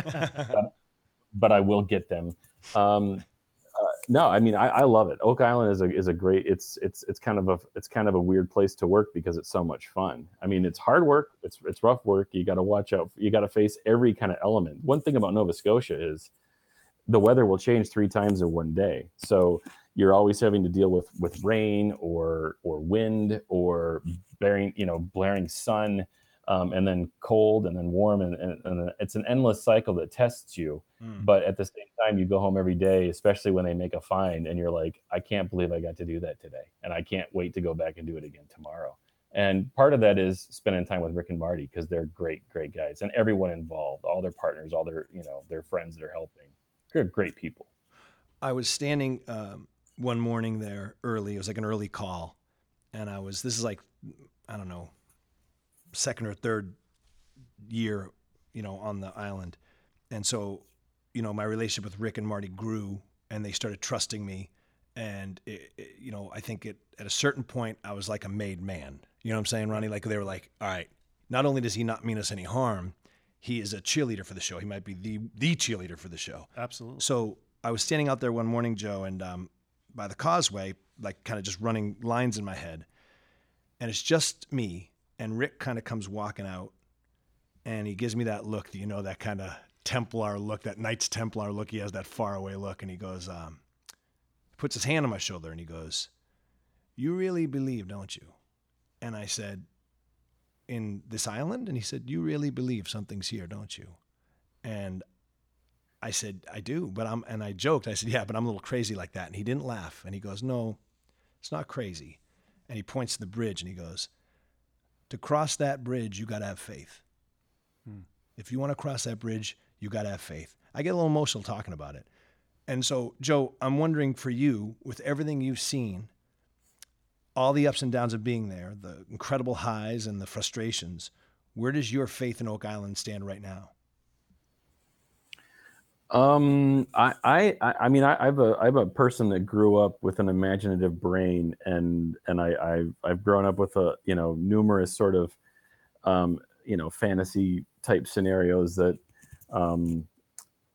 but I will get them. I love it. Oak Island is a great, it's kind of a weird place to work because it's so much fun. I mean, it's hard work. It's rough work. You got to watch out. You got to face every kind of element. One thing about Nova Scotia is the weather will change 3 times in one day. So you're always having to deal with rain or wind or blaring sun, and then cold and then warm. And it's an endless cycle that tests you. But at the same time, you go home every day, especially when they make a find, and you're like, I can't believe I got to do that today. And I can't wait to go back and do it again tomorrow. And part of that is spending time with Rick and Marty, because they're great, great guys, and everyone involved, all their partners, all their, their friends that are helping. They're great people. I was standing one morning there early. It was like an early call. And this is like, I don't know, second or third year, on the island. And so, my relationship with Rick and Marty grew, and they started trusting me. And, I think at a certain point, I was like a made man. You know what I'm saying, Ronnie? Like, they were like, all right, not only does he not mean us any harm, he is a cheerleader for the show. He might be the cheerleader for the show. Absolutely. So I was standing out there one morning, Joe, and by the causeway, like kind of just running lines in my head. And it's just me. And Rick kind of comes walking out. And he gives me that look, that kind of Templar look, that Knights Templar look. He has that faraway look. And he goes... puts his hand on my shoulder and he goes, "You really believe, don't you?" And I said, "In this island?" And he said, "You really believe something's here, don't you?" And I said, "I do, but I'm," and I joked. I said, "Yeah, but I'm a little crazy like that." And he didn't laugh. And he goes, "No, it's not crazy." And he points to the bridge and he goes, "To cross that bridge, you got to have faith. If you want to cross that bridge, you got to have faith." I get a little emotional talking about it. And so, Joe, I'm wondering for you, with everything you've seen, all the ups and downs of being there, the incredible highs and the frustrations, where does your faith in Oak Island stand right now? I'm a person that grew up with an imaginative brain, and I've grown up with a numerous sort of fantasy type scenarios that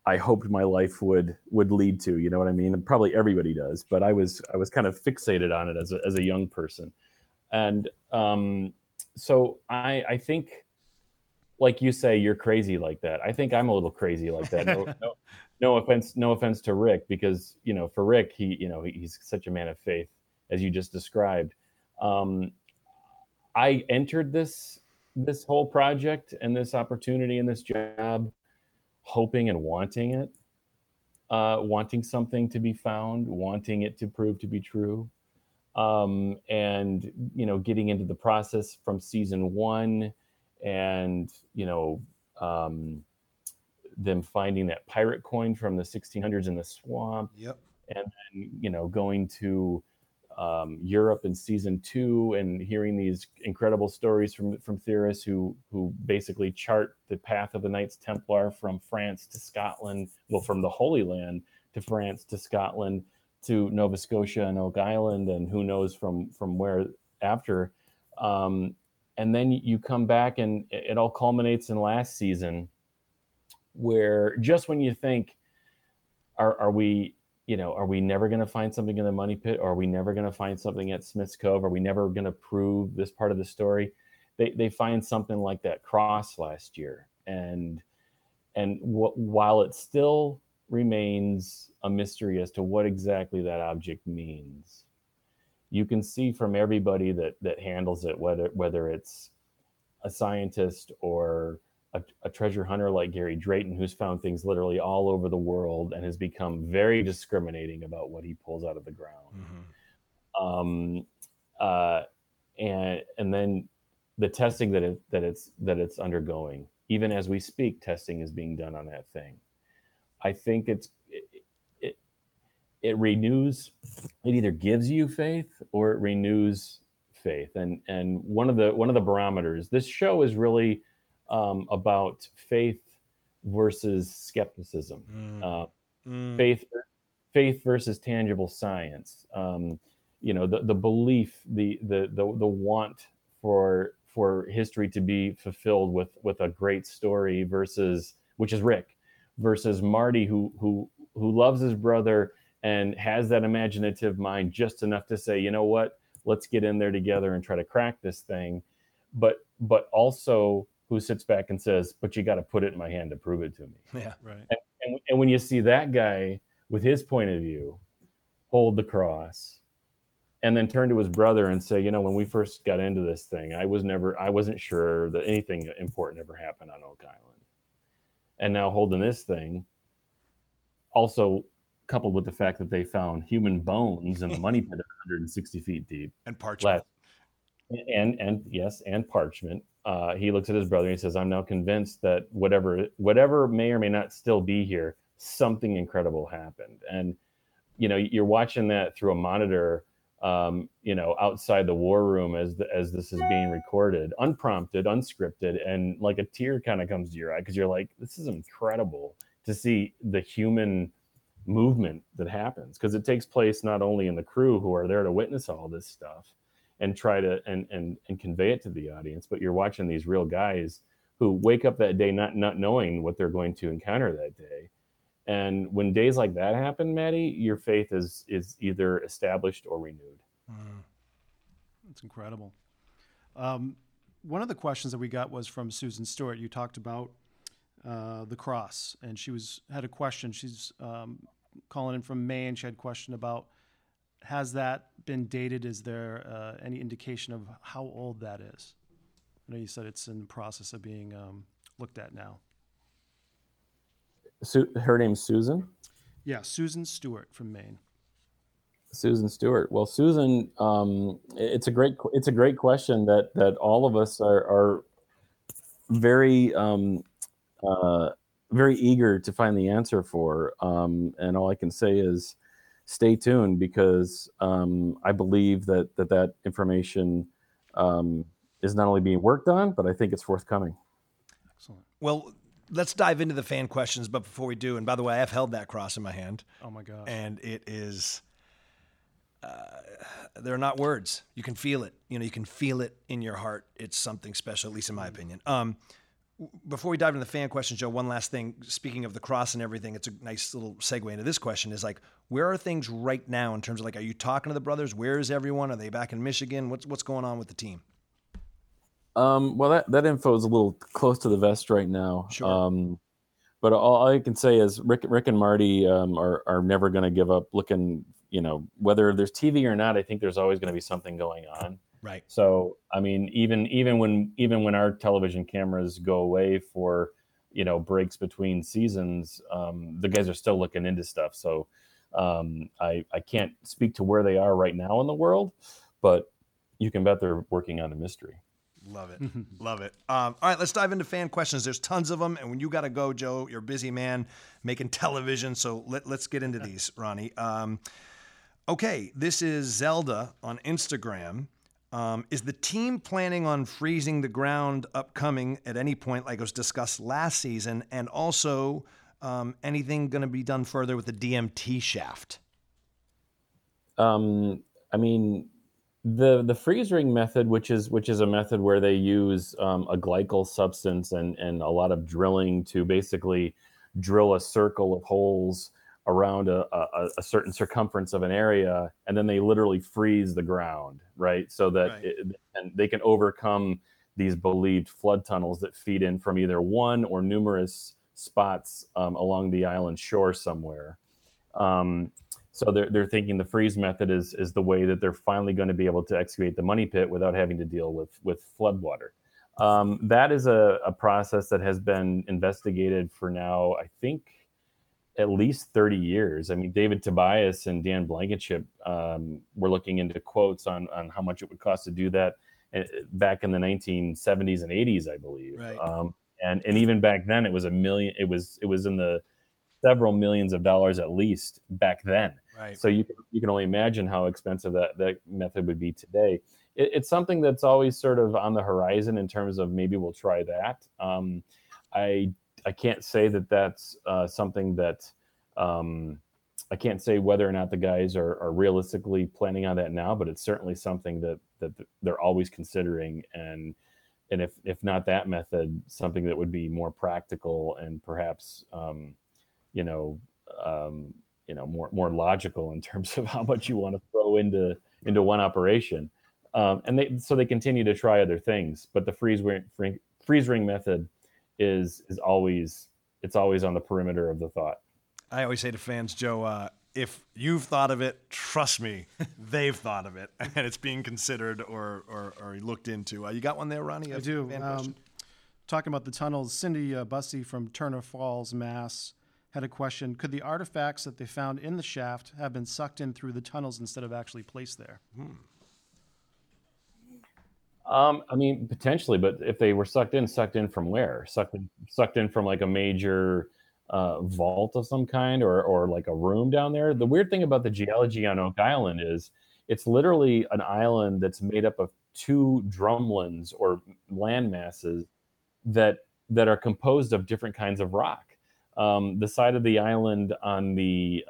I hoped my life would lead to, you know what I mean? And probably everybody does, but I was kind of fixated on it as a young person. And so I think, like you say, you're crazy like that. I think I'm a little crazy like that. No offense to Rick, because, for Rick, he's such a man of faith, as you just described. I entered this whole project and this opportunity and this job hoping and wanting it, wanting something to be found, wanting it to prove to be true. And, getting into the process from season one and, them finding that pirate coin from the 1600s in the swamp. Yep. And then, going to Europe in season two and hearing these incredible stories from theorists who basically chart the path of the Knights Templar from France to Scotland, from the Holy Land to France to Scotland to Nova Scotia and Oak Island, and who knows from where after. And then you come back and it all culminates in last season, where just when you think, are we never going to find something in the money pit? Or are we never going to find something at Smith's Cove? Are we never going to prove this part of the story? They find something like that cross last year. And while it still remains a mystery as to what exactly that object means, you can see from everybody that handles it, whether it's a scientist or a treasure hunter like Gary Drayton, who's found things literally all over the world and has become very discriminating about what he pulls out of the ground. Mm-hmm. And then the testing that it's undergoing, even as we speak, testing is being done on that thing. I think it renews, it either gives you faith or it renews faith. And one of the barometers, this show is really, about faith versus skepticism, faith versus tangible science. The belief, the want for history to be fulfilled with a great story versus, which is Rick, versus Marty, who loves his brother and has that imaginative mind just enough to say, you know what, let's get in there together and try to crack this thing, but also who sits back and says, but you got to put it in my hand to prove it to me. Yeah, right. And when you see that guy with his point of view hold the cross and then turn to his brother and say, when we first got into this thing, I wasn't sure that anything important ever happened on Oak Island. And now holding this thing, also coupled with the fact that they found human bones in the money pit 160 feet deep. And parchment. And parchment. He looks at his brother and he says, I'm now convinced that whatever may or may not still be here, something incredible happened. And, you're watching that through a monitor, outside the war room as this is being recorded, unprompted, unscripted. And like a tear kind of comes to your eye because you're like, this is incredible to see the human movement that happens, because it takes place not only in the crew who are there to witness all this stuff and try to and convey it to the audience, but you're watching these real guys who wake up that day not knowing what they're going to encounter that day. And when days like that happen, Matty, your faith is either established or renewed. That's incredible. One of the questions that we got was from Susan Stewart. You talked about the cross, and she had a question. She's calling in from Maine. She had a question about, has that been dated? Is there any indication of how old that is? I know you said it's in the process of being looked at now. Her name's Susan? Yeah, Susan Stewart from Maine. Susan Stewart. Well, Susan, it's a great question that all of us are very very eager to find the answer for. And all I can say is stay tuned, because I believe that information is not only being worked on, but I think it's forthcoming. Excellent. Well, let's dive into the fan questions, but before we do, and by the way, I have held that cross in my hand. Oh my God. And it is... they're not words. You can feel it. You can feel it in your heart. It's something special, at least in my opinion. Before we dive into the fan question, Joe, one last thing. Speaking of the cross and everything, it's a nice little segue into this question is like, where are things right now in terms of like, are you talking to the brothers? Where is everyone? Are they back in Michigan? What's going on with the team? Well, that info is a little close to the vest right now. Sure. But all I can say is Rick and Marty are never going to give up looking, whether there's TV or not. I think there's always going to be something going on. Right. So, I mean, even when our television cameras go away for, breaks between seasons, the guys are still looking into stuff. So I can't speak to where they are right now in the world, but you can bet they're working on a mystery. Love it. Love it. All right, let's dive into fan questions. There's tons of them. And when you got to go, Joe, you're a busy man making television. So let's get into these, Ronnie. Okay, this is Zelda on Instagram. Is the team planning on freezing the ground upcoming at any point, like it was discussed last season? And also, anything going to be done further with the DMT shaft? I mean... The freeze ring method, which is a method where they use a glycol substance and a lot of drilling to basically drill a circle of holes around a certain circumference of an area, and then they literally freeze the ground, right? So that right. And they can overcome these believed flood tunnels that feed in from either one or numerous spots along the island shore somewhere. So they're thinking the freeze method is the way that they're finally going to be able to excavate the money pit without having to deal with floodwater. That is a process that has been investigated for now, I think, at least 30 years. I mean, David Tobias and Dan Blankenship were looking into quotes on how much it would cost to do that back in the 1970s and 80s, I believe. Right. And even back then, it was it was in the several millions of dollars at least back then. Right. So you can only imagine how expensive that method would be today. It's something that's always sort of on the horizon in terms of maybe we'll try that. I can't say that's something that I can't say whether or not the guys are realistically planning on that now, but it's certainly something that they're always considering. And if not that method, something that would be more practical and perhaps more logical in terms of how much you want to throw into one operation. And they continue to try other things, but the freeze ring method is always, it's always on the perimeter of the thought. I always say to fans, Joe, if you've thought of it, trust me, they've thought of it, and it's being considered or looked into. You got one there, Ronnie? I do. Talking about the tunnels, Cindy Bussey from Turner Falls, Mass., had a question. Could the artifacts that they found in the shaft have been sucked in through the tunnels instead of actually placed there? I mean, potentially, but if they were sucked in from where? Sucked in from like a major vault of some kind or like a room down there? The weird thing about the geology on Oak Island is it's literally an island that's made up of two drumlins or land masses that are composed of different kinds of rock. The side of the island on the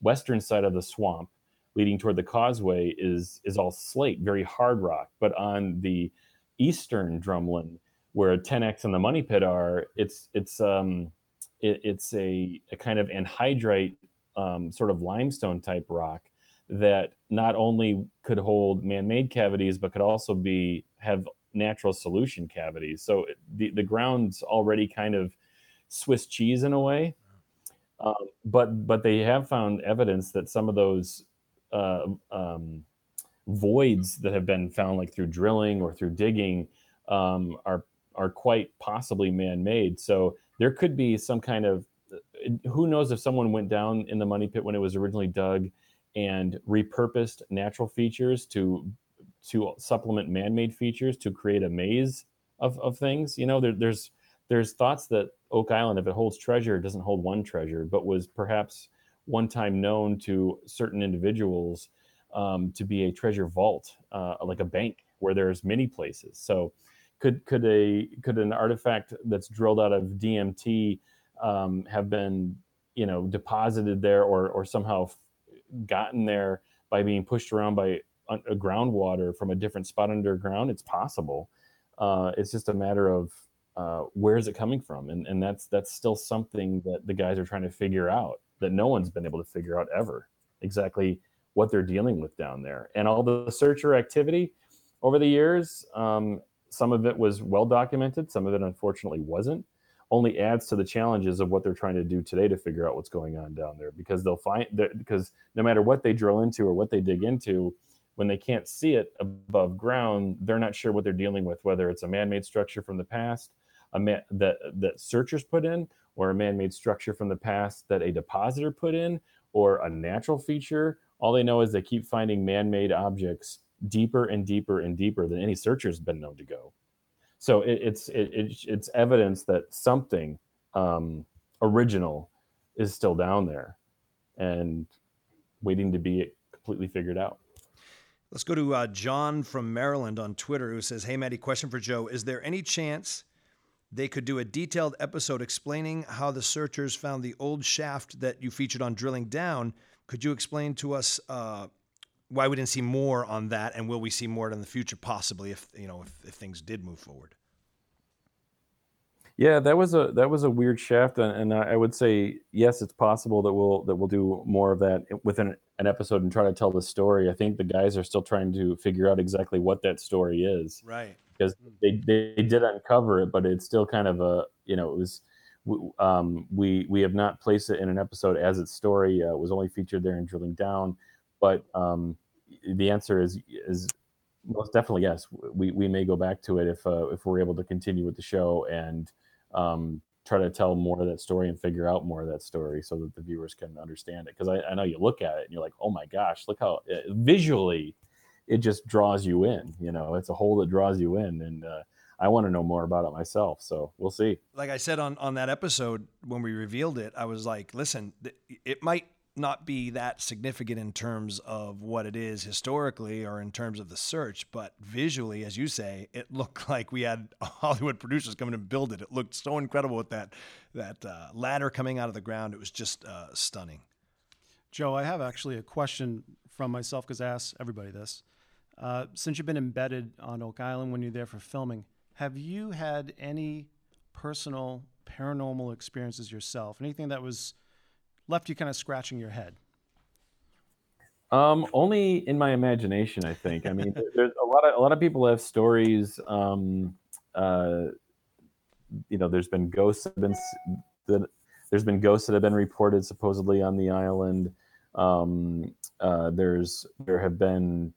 western side of the swamp leading toward the causeway is all slate, very hard rock. But on the eastern drumlin, where 10X and the Money Pit are, it's a kind of anhydrite sort of limestone type rock that not only could hold man-made cavities, but could also have natural solution cavities. So the ground's already kind of Swiss cheese in a way, but they have found evidence that some of those voids that have been found, like through drilling or through digging, are quite possibly man-made. So there could be some kind of, who knows if someone went down in the Money Pit when it was originally dug and repurposed natural features to supplement man-made features to create a maze of things. You know, there's thoughts that Oak Island, if it holds treasure, doesn't hold one treasure, but was perhaps one time known to certain individuals to be a treasure vault, like a bank where there's many places. So could an artifact that's drilled out of DMT have been, you know, deposited there or somehow gotten there by being pushed around by a groundwater from a different spot underground? It's possible. It's just a matter of where is it coming from? And that's still something that the guys are trying to figure out, that no one's been able to figure out ever, exactly what they're dealing with down there. And all the searcher activity over the years, some of it was well documented, some of it unfortunately wasn't, only adds to the challenges of what they're trying to do today to figure out what's going on down there, because they'll find that, because no matter what they drill into or what they dig into, when they can't see it above ground, they're not sure what they're dealing with, whether it's a man-made structure from the past that searchers put in, or a man-made structure from the past that a depositor put in, or a natural feature. All they know is they keep finding man-made objects deeper and deeper and deeper than any searcher's been known to go. So it's evidence that something original is still down there and waiting to be completely figured out. Let's go to John from Maryland on Twitter, who says, "Hey, Matty, question for Joe. Is there any chance they could do a detailed episode explaining how the searchers found the old shaft that you featured on Drilling Down? Could you explain to us why we didn't see more on that, and will we see more in the future, possibly, if things did move forward?" Yeah, that was a weird shaft, and I would say yes, it's possible that we'll do more of that within an episode and try to tell the story. I think the guys are still trying to figure out exactly what that story is, right? Because they did uncover it, but it's still kind of a, you know, it was, we have not placed it in an episode as its story. It was only featured there in Drilling Down, but the answer is most definitely yes. We may go back to it if we're able to continue with the show and try to tell more of that story and figure out more of that story so that the viewers can understand it. Because I know you look at it and you're like, oh my gosh, look how visually it just draws you in. You know, it's a hole that draws you in, and I want to know more about it myself. So we'll see. Like I said on that episode when we revealed it, I was like, listen, it might not be that significant in terms of what it is historically or in terms of the search, but visually, as you say, it looked like we had Hollywood producers coming and build it. It looked so incredible with that ladder coming out of the ground. It was just stunning. Joe, I have actually a question from myself, because I ask everybody this. Since you've been embedded on Oak Island when you're there for filming, have you had any personal paranormal experiences yourself? Anything that was left you kind of scratching your head? Only in my imagination, I think. I mean, there's a lot of people have stories. You know, there's been ghosts that have been reported supposedly on the island. There have been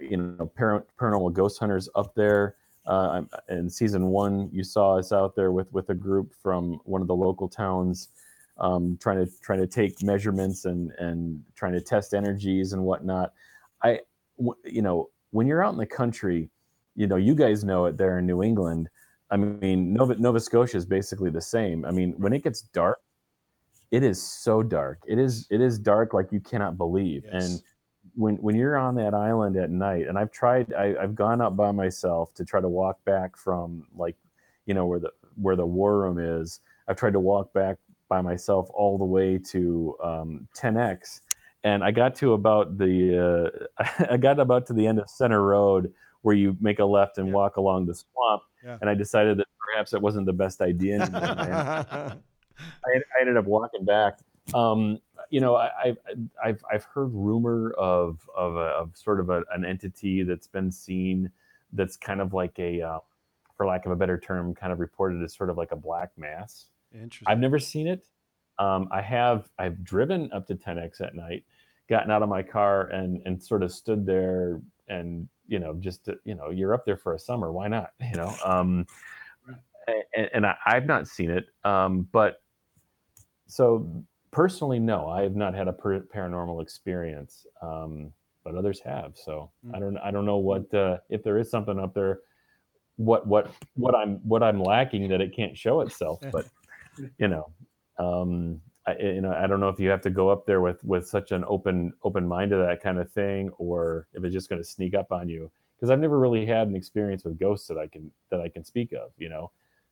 you know, paranormal ghost hunters up there. In season 1, you saw us out there with a group from one of the local towns, trying to take measurements and trying to test energies and whatnot. You know, when you're out in the country, you know, you guys know it there in New England. I mean, Nova Scotia is basically the same. I mean, when it gets dark, it is so dark. It is dark like you cannot believe. Yes. And when you're on that island at night, and I've gone out by myself to try to walk back from, like, you know, where the war room is. I've tried to walk back by myself all the way to 10X, and I got to about the end of Center Road, where you make a left and walk along the swamp. Yeah. And I decided that perhaps that wasn't the best idea anymore. I ended up walking back. I've heard rumor of sort of an entity that's been seen, that's kind of like a, for lack of a better term, kind of reported as sort of like a black mass. Interesting. I've never seen it. I've driven up to 10X at night, gotten out of my car and sort of stood there and, you're up there for a summer. Why not? I've not seen it. So personally, no, I have not had a paranormal experience, but others have. So I don't know what if there is something up there, what I'm lacking that it can't show itself. But I don't know if you have to go up there with such an open mind to that kind of thing, or if it's just going to sneak up on you. Because I've never really had an experience with ghosts that I can speak of.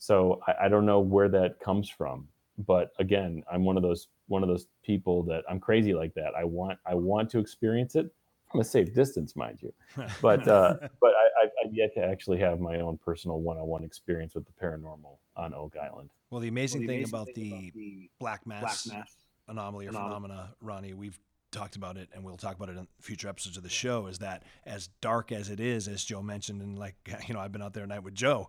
So I don't know where that comes from. But again, I'm one of those people that I'm crazy like that. I want to experience it from a safe distance, mind you. But but I've yet to actually have my own personal one-on-one experience with the paranormal on Oak Island. Well, the amazing thing about the black mass anomaly or phenomena, Ronnie, we've talked about it, and we'll talk about it in future episodes of the show, is that as dark as it is, as Joe mentioned, and I've been out there at night with Joe,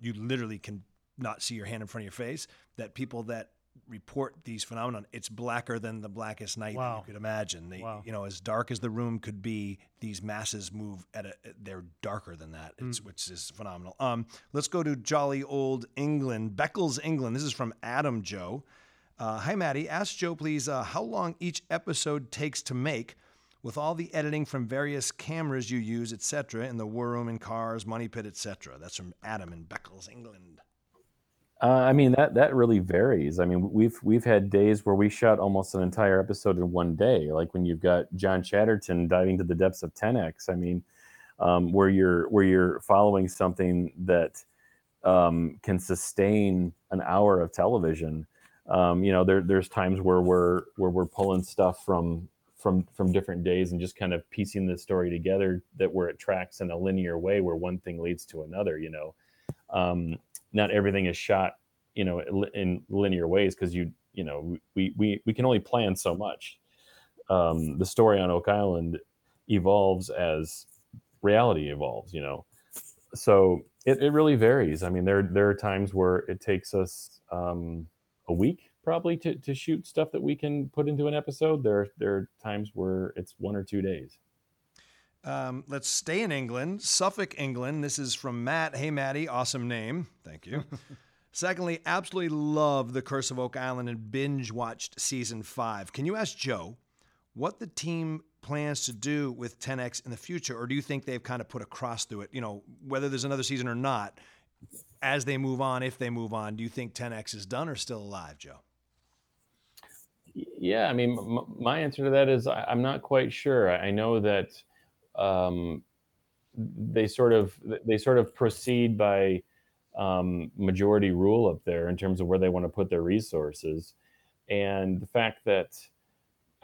you literally can not see your hand in front of your face, that people that report these phenomenon, it's blacker than the blackest night that you could imagine. As dark as the room could be, these masses move they're darker than that, which is phenomenal. Let's go to jolly old England, Beckles, England. This is from Adam Joe. Hi, Matty. Ask Joe, please, how long each episode takes to make, with all the editing from various cameras you use, etc., in the war room and cars, money pit, etc. That's from Adam in Beckles, England. That really varies. We've had days where we shot almost an entire episode in one day, like when you've got John Chatterton diving to the depths of 10X. Where you're following something that can sustain an hour of television. There's times where we're pulling stuff from different days and just kind of piecing the story together, that where it tracks in a linear way, where one thing leads to another. Not everything is shot, in linear ways, because we can only plan so much. The story on Oak Island evolves as reality evolves, so it really varies. There are times where it takes us a week probably to shoot stuff that we can put into an episode. There are times where it's 1 or 2 days. Let's stay in England, Suffolk, England. This is from Matt. Hey, Matty. Awesome name. Thank you. Secondly, absolutely love The Curse of Oak Island and binge watched season 5. Can you ask Joe what the team plans to do with 10X in the future? Or do you think they've kind of put a cross through it? Whether there's another season or not, as they move on, if they move on, do you think 10X is done or still alive, Joe? Yeah. My answer to that is I'm not quite sure. I know that, they sort of proceed by majority rule up there in terms of where they want to put their resources, and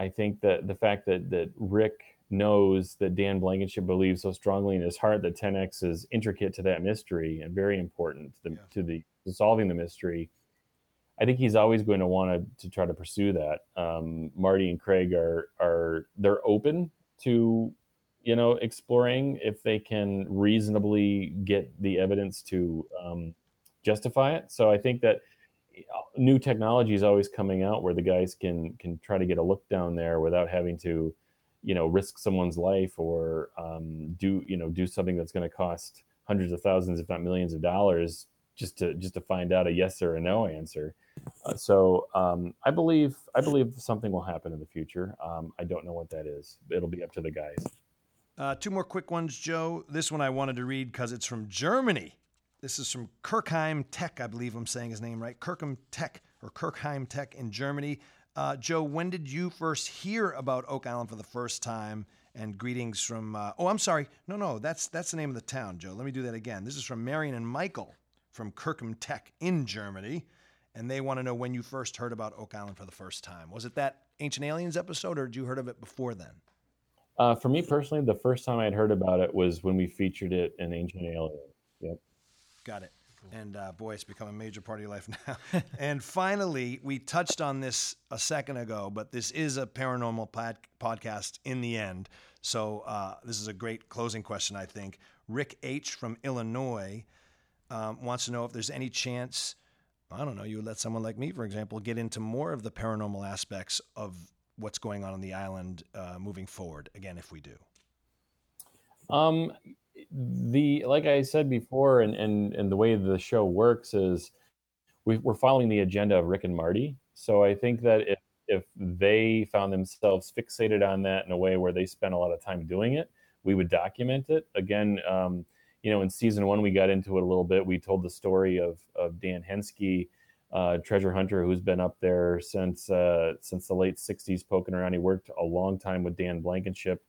I think that Rick knows that Dan Blankenship believes so strongly in his heart that 10X is intricate to that mystery and very important to solving the mystery. I think he's always going to want to try to pursue that. Marty and Craig are they're open to exploring if they can reasonably get the evidence to justify it. So I think that new technology is always coming out where the guys can try to get a look down there without having to, risk someone's life or do something that's going to cost hundreds of thousands, if not millions of dollars, just to find out a yes or a no answer. I believe something will happen in the future. I don't know what that is. It'll be up to the guys. Two more quick ones, Joe. This one I wanted to read because it's from Germany. This is from Kirchheim Tech. I believe I'm saying his name right. Kirchheim Tech in Germany. Joe, when did you first hear about Oak Island for the first time? And greetings from, I'm sorry. No, that's the name of the town, Joe. Let me do that again. This is from Marion and Michael from Kirchheim Tech in Germany. and they want to know when you first heard about Oak Island for the first time. Was it that Ancient Aliens episode, or had you heard of it before then? For me personally, the first time I'd heard about it was when we featured it in Ancient Aliens. Yep. Got it. And boy, it's become a major part of your life now. And finally, we touched on this a second ago, but this is a paranormal podcast in the end. So this is a great closing question, I think. Rick H. from Illinois wants to know if there's any chance, I don't know, you would let someone like me, for example, get into more of the paranormal aspects of what's going on the island moving forward, again, if we do. Like I said before, and the way the show works is we're following the agenda of Rick and Marty. So I think that if they found themselves fixated on that in a way where they spent a lot of time doing it, we would document it. Again, in season one, we got into it a little bit. We told the story of Dan Henske, treasure hunter who's been up there since the late 60s, poking around. He worked a long time with Dan Blankenship.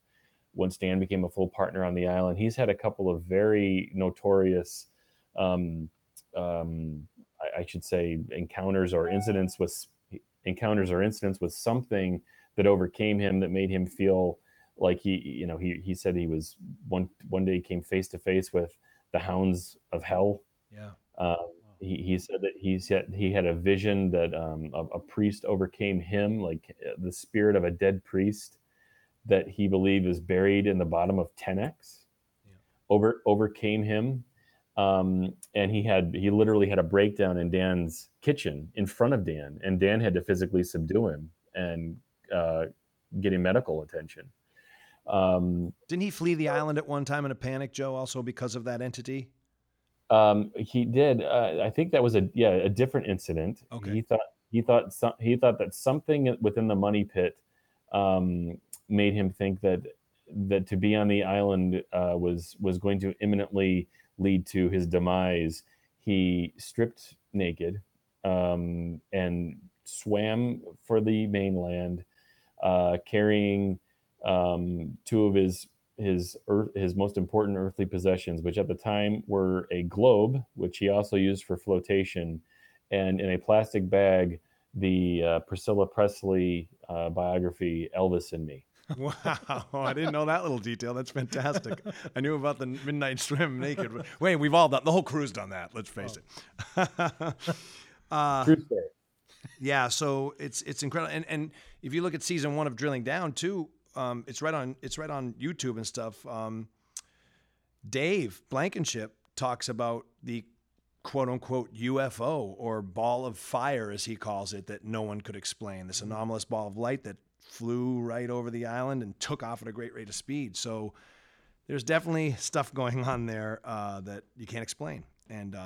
Once Dan became a full partner on the island, he's had a couple of very notorious, I should say, encounters or incidents with something that overcame him, that made him feel like he said he was one day came face to face with the hounds of hell. Yeah. He said that he had a vision that a priest overcame him, like the spirit of a dead priest that he believed is buried in the bottom of 10X, yeah, overcame him. And he literally had a breakdown in Dan's kitchen in front of Dan, and Dan had to physically subdue him and get him medical attention. Didn't he flee the island at one time in a panic, Joe, also because of that entity? He did. I think that was a different incident. Okay. He thought that something within the money pit, made him think that to be on the island was going to imminently lead to his demise. He stripped naked and swam for the mainland, carrying two of his most important earthly possessions, which at the time were a globe, which he also used for flotation, and in a plastic bag, the Priscilla Presley biography, Elvis and Me. Wow, I didn't know that little detail. That's fantastic. I knew about the midnight swim naked. But wait, we've all done, the whole crew's done that. Let's face it. True story. Yeah, so it's incredible. And if you look at season one of Drilling Down too, it's right on YouTube and stuff. Dave Blankenship talks about the quote unquote UFO, or ball of fire as he calls it, that no one could explain. This anomalous ball of light that flew right over the island and took off at a great rate of speed. So there's definitely stuff going on there that you can't explain. And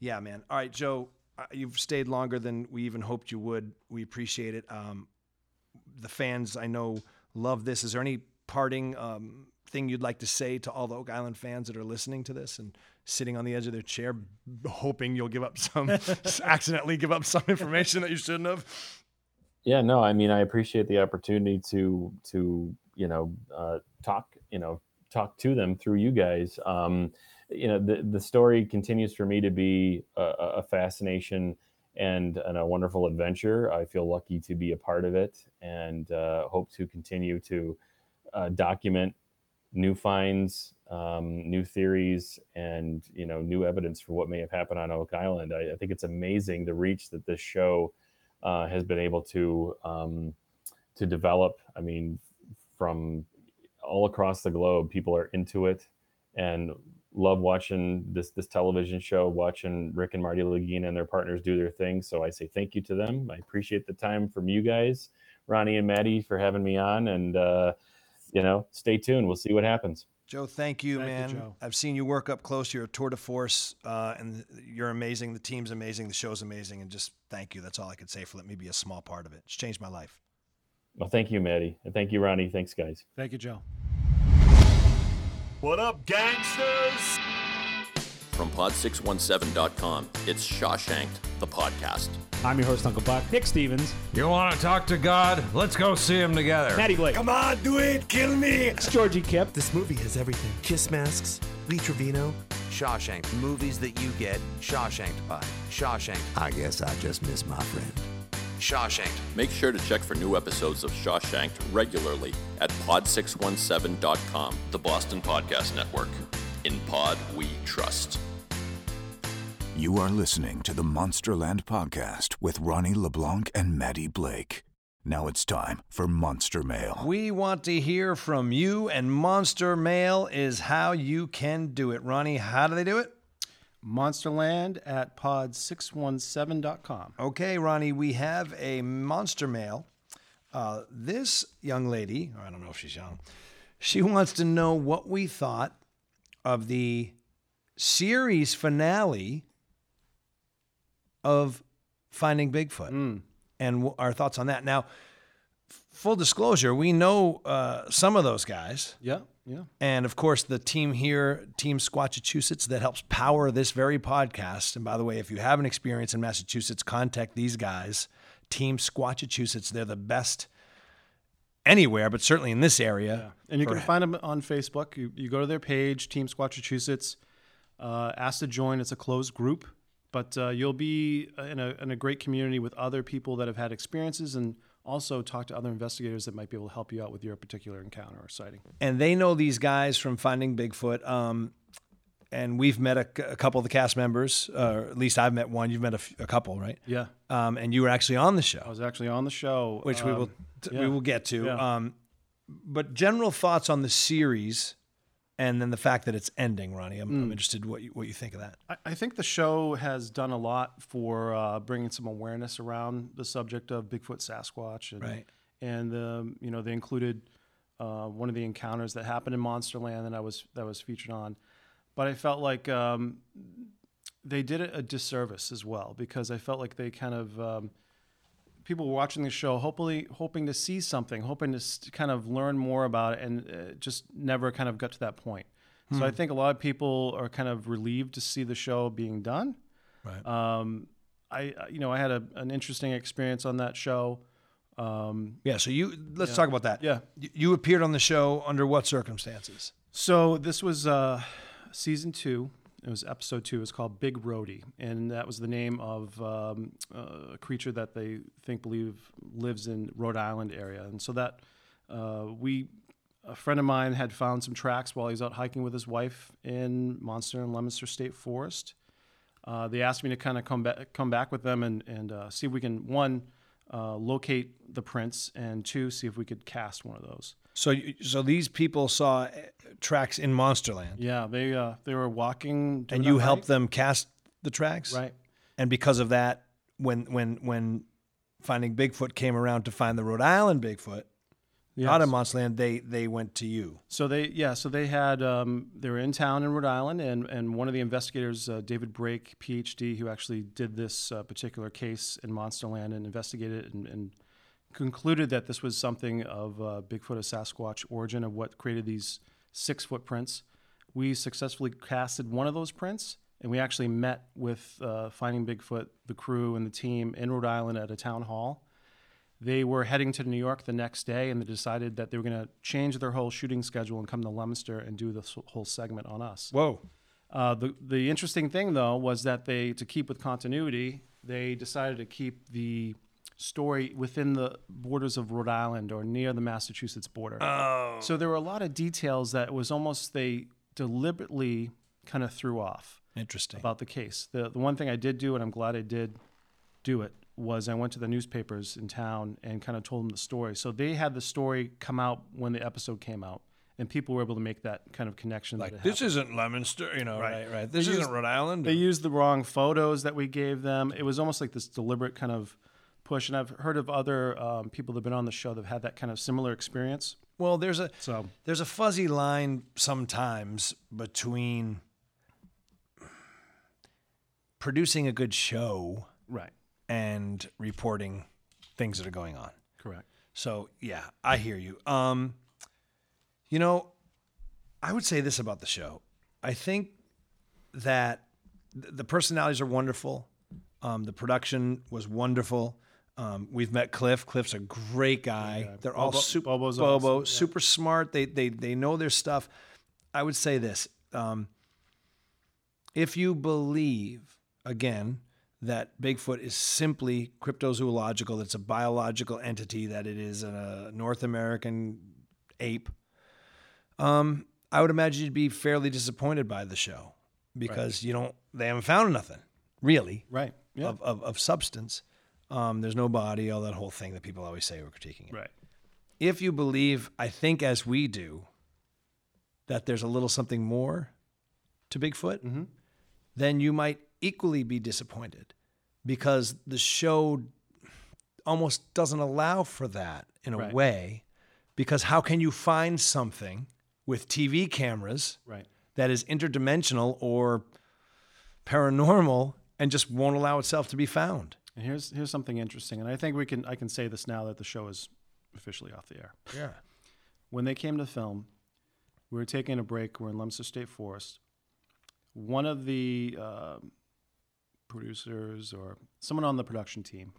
yeah, man. All right, Joe, you've stayed longer than we even hoped you would. We appreciate it. The fans, I know, love this. Is there any parting thing you'd like to say to all the Oak Island fans that are listening to this and sitting on the edge of their chair, hoping you'll give up some, accidentally give up some information that you shouldn't have? Yeah, no, I mean, I appreciate the opportunity to talk to them through you guys. The story continues for me to be a fascination and a wonderful adventure. I feel lucky to be a part of it, and hope to continue to document new finds, new theories, and new evidence for what may have happened on Oak Island. I think it's amazing the reach that this show has been able to develop. I mean, from all across the globe, people are into it and love watching this television show, watching Rick and Marty Lagina and their partners do their thing. So I say thank you to them. I appreciate the time from you guys, Ronnie and Maddie, for having me on. And stay tuned. We'll see what happens. Joe, thank you, man. You, Joe. I've seen you work up close. You're a tour de force, and you're amazing. The team's amazing. The show's amazing. And just thank you. That's all I could say for letting me be a small part of it. It's changed my life. Well, thank you, Maddie. And thank you, Ronnie. Thanks, guys. Thank you, Joe. What up, gangsters? From pod617.com, it's Shawshanked, the podcast. I'm your host, Uncle Buck. Nick Stevens. You want to talk to God? Let's go see him together. Matty Blake. Come on, do it. Kill me. It's Georgie Kip. This movie has everything. Kiss masks, Lee Trevino, Shawshank. Movies that you get Shawshanked by. Shawshank. I guess I just missed my friend. Shawshanked. Make sure to check for new episodes of Shawshanked regularly at pod617.com, the Boston Podcast Network. In pod, we trust. You are listening to the Monsterland Podcast with Ronnie LeBlanc and Matty Blake. Now it's time for Monster Mail. We want to hear from you, and Monster Mail is how you can do it. Ronnie, how do they do it? Monsterland at pod617.com. Okay, Ronnie, we have a Monster Mail. This young lady, or I don't know if she's young, she wants to know what we thought of the series finale of Finding Bigfoot. Mm. And our thoughts on that. Now, full disclosure, we know some of those guys. Yeah, yeah. And, of course, the team here, Team Squatchachusetts, that helps power this very podcast. And, by the way, if you have an experience in Massachusetts, contact these guys, Team Squatchachusetts. They're the best anywhere, but certainly in this area. Yeah. And you can find them on Facebook. You go to their page, Team Squatchachusetts, ask to join. It's a closed group. But you'll be in a great community with other people that have had experiences, and also talk to other investigators that might be able to help you out with your particular encounter or sighting. And they know these guys from Finding Bigfoot. And we've met a couple of the cast members, or at least I've met one. You've met a couple, right? Yeah. And you were actually on the show. I was actually on the show. Which we will get to. Yeah. But general thoughts on the series. And then the fact that it's ending, Ronnie, I'm interested in what you think of that. I think the show has done a lot for bringing some awareness around the subject of Bigfoot, Sasquatch, and they included one of the encounters that happened in Monsterland that was featured on. But I felt like they did it a disservice as well, because I felt like they kind of people were watching the show, hoping to see something, hoping to kind of learn more about it, and just never kind of got to that point. Hmm. So I think a lot of people are kind of relieved to see the show being done. Right. I had an interesting experience on that show. So let's talk about that. Yeah. You appeared on the show under what circumstances? So this was season 2. It was episode 2. It was called Big Roadie, and that was the name of a creature that they believe lives in Rhode Island area. And so that a friend of mine had found some tracks while he was out hiking with his wife in Monster and Leominster State Forest. They asked me to kind of come back with them and see if we can, one, locate the prints, and two, see if we could cast one of those. So these people saw tracks in Monsterland. Yeah, they were walking. And you helped them cast the tracks? Right. And because of that, when Finding Bigfoot came around to find the Rhode Island Bigfoot, not in Monsterland, they went to you. So they had, they were in town in Rhode Island, and one of the investigators, David Brake, PhD, who actually did this particular case in Monsterland and investigated it and concluded that this was something of Bigfoot, a Sasquatch origin, of what created these 6-foot prints. We successfully casted one of those prints, and we actually met with Finding Bigfoot, the crew and the team in Rhode Island at a town hall. They were heading to New York the next day, and they decided that they were going to change their whole shooting schedule and come to Leominster and do this whole segment on us. Whoa. The interesting thing, though, was that they, to keep with continuity, they decided to keep the story within the borders of Rhode Island or near the Massachusetts border. Oh. So there were a lot of details that was almost they deliberately kind of threw off. Interesting. About the case. The one thing I did do, and I'm glad I did do it, was I went to the newspapers in town and kind of told them the story. So they had the story come out when the episode came out, and people were able to make that kind of connection. Like, this isn't Leominster, right. This isn't Rhode Island. They used the wrong photos that we gave them. It was almost like this deliberate kind of push, and I've heard of other people that have been on the show that have had that kind of similar experience. Well, there's a fuzzy line sometimes between producing a good show, right, and reporting things that are going on. Correct. So yeah, I hear you. I would say this about the show. I think that the personalities are wonderful. The production was wonderful. We've met Cliff. Cliff's a great guy. Yeah. They're all super smart. They know their stuff. I would say this. if you believe, again, that Bigfoot is simply cryptozoological, it's a biological entity, that it is a North American ape, I would imagine you'd be fairly disappointed by the show because right. They haven't found nothing really, right? Yeah. Of substance. There's no body, all that whole thing that people always say we're critiquing it. Right. If you believe, I think as we do, that there's a little something more to Bigfoot, mm-hmm. then you might equally be disappointed because the show almost doesn't allow for that in a right. way, because how can you find something with TV cameras right. that is interdimensional or paranormal and just won't allow itself to be found? And here's something interesting, and I think I can say this now that the show is officially off the air. Yeah. When they came to film, we were taking a break. We're in Leominster State Forest. One of the producers or someone on the production team,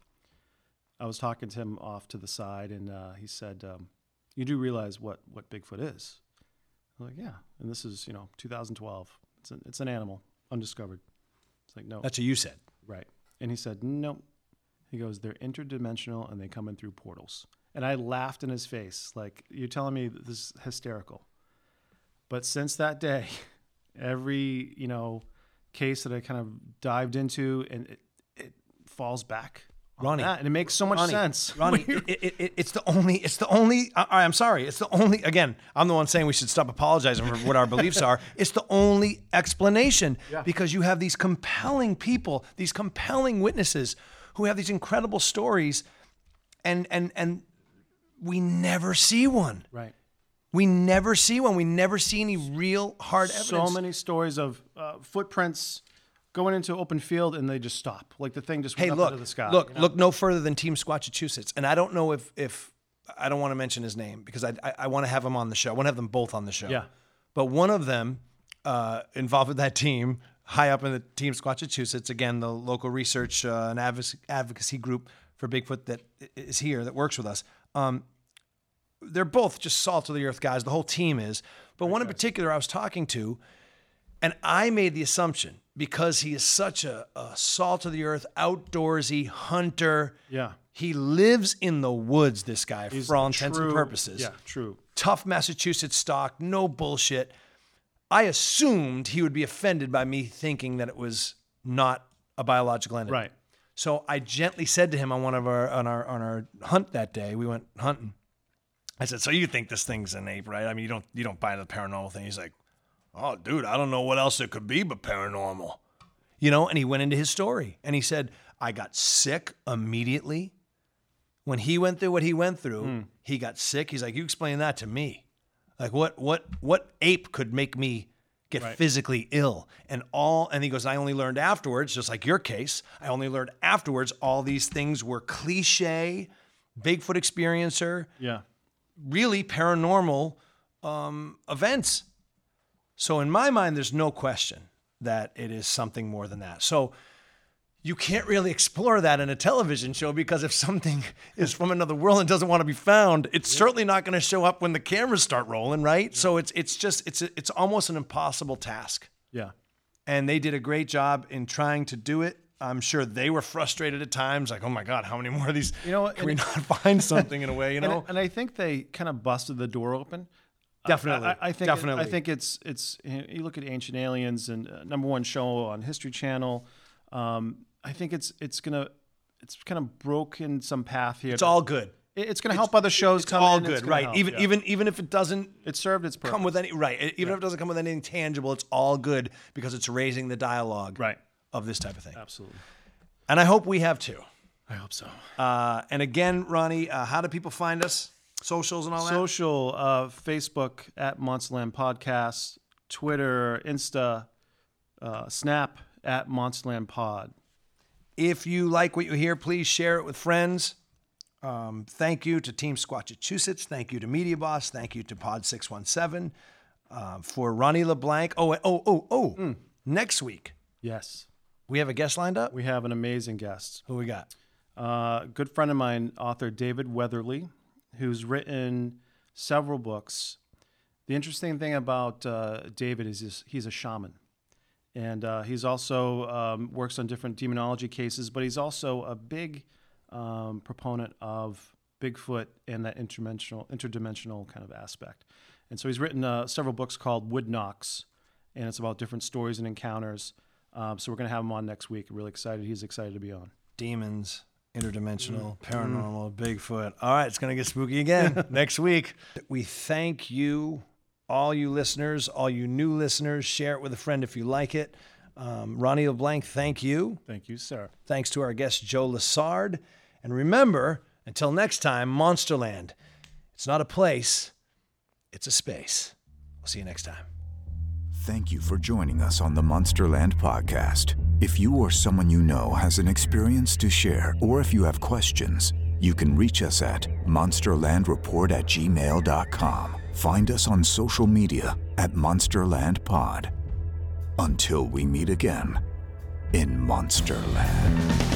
I was talking to him off to the side, and he said, you do realize what Bigfoot is? I'm like, yeah. And this is, 2012. It's an animal, undiscovered. It's like, no. That's what you said. Right. And he said, no. He goes, they're interdimensional, and they come in through portals. And I laughed in his face, like, you're telling me this is hysterical. But since that day, every, case that I kind of dived into, and it falls back on Ronnie, that. And it makes so much sense. Ronnie, it's the only, I'm sorry. It's the only, again, I'm the one saying we should stop apologizing for what our beliefs are. It's the only explanation yeah. because you have these compelling people, these compelling witnesses who have these incredible stories, and we never see one. Right. We never see one. We never see any real hard evidence. So many stories of footprints going into open field and they just stop. Like the thing just went up into the sky. Look no further than Team Squatchachusetts. And I don't know if I don't want to mention his name because I want to have him on the show. I want to have them both on the show. Yeah. But one of them involved with that team, high up in the Team Squatchachusetts, again, the local research and advocacy group for Bigfoot that is here, that works with us. They're both just salt of the earth guys. The whole team is. But one in particular I was talking to, and I made the assumption because he is such a salt of the earth, outdoorsy hunter. Yeah. He lives in the woods, this guy, he's for all intents and purposes. Yeah, true. Tough Massachusetts stock, no bullshit. I assumed he would be offended by me thinking that it was not a biological entity. Right. So I gently said to him on one of our hunt that day, we went hunting. I said, so you think this thing's an ape, right? I mean, you don't buy the paranormal thing. He's like, oh, dude, I don't know what else it could be but paranormal. And he went into his story. And he said, I got sick immediately. When he went through what he went through, he got sick. He's like, you explain that to me. Like, what ape could make me get right. physically ill? And he goes, I only learned afterwards, just like your case, all these things were cliche, Bigfoot experiencer. Yeah. Really paranormal events. So in my mind, there's no question that it is something more than that. So you can't really explore that in a television show because if something is from another world and doesn't want to be found, it's certainly not going to show up when the cameras start rolling, right? Yeah. So it's almost an impossible task. Yeah. And they did a great job in trying to do it. I'm sure they were frustrated at times, like, oh my God, how many more of these can we not find something in a way, And I think they kind of busted the door open. Definitely. I think it's you look at Ancient Aliens and number one show on History Channel. I think it's kind of broken some path here. It's all good. It's going to help other shows come in. It's all good, right? Help, even if it doesn't, it served its purpose. Come with any right. Even if it doesn't come with anything tangible, it's all good because it's raising the dialogue. Right. Of this type of thing. Absolutely. And I hope we have too. I hope so. And again, Ronnie, how do people find us? Socials and all that? Social, Facebook, at Monsterland Podcast, Twitter, Insta, Snap, at Monsterland Pod. If you like what you hear, please share it with friends. Thank you to Team Squatchachusetts. Thank you to Media Boss. Thank you to Pod 617. For Ronnie LeBlanc. Next week. Yes. We have a guest lined up? We have an amazing guest. Who we got? Good friend of mine, author David Weatherly, who's written several books. The interesting thing about David is he's a shaman. And he's also works on different demonology cases, but he's also a big proponent of Bigfoot and that interdimensional kind of aspect. And so he's written several books called Wood Knocks, and it's about different stories and encounters. So we're going to have him on next week. Really excited. He's excited to be on. Demons, interdimensional, paranormal, Bigfoot. All right, it's going to get spooky again next week. We thank you, all you listeners, all you new listeners. Share it with a friend if you like it. Ronnie LeBlanc, thank you. Thank you, sir. Thanks to our guest, Joe Lessard. And remember, until next time, Monsterland. It's not a place, it's a space. We'll see you next time. Thank you for joining us on the Monsterland podcast. If you or someone you know has an experience to share, or if you have questions, you can reach us at monsterlandreport@gmail.com. Find us on social media at Monsterland Pod. Until we meet again in Monsterland.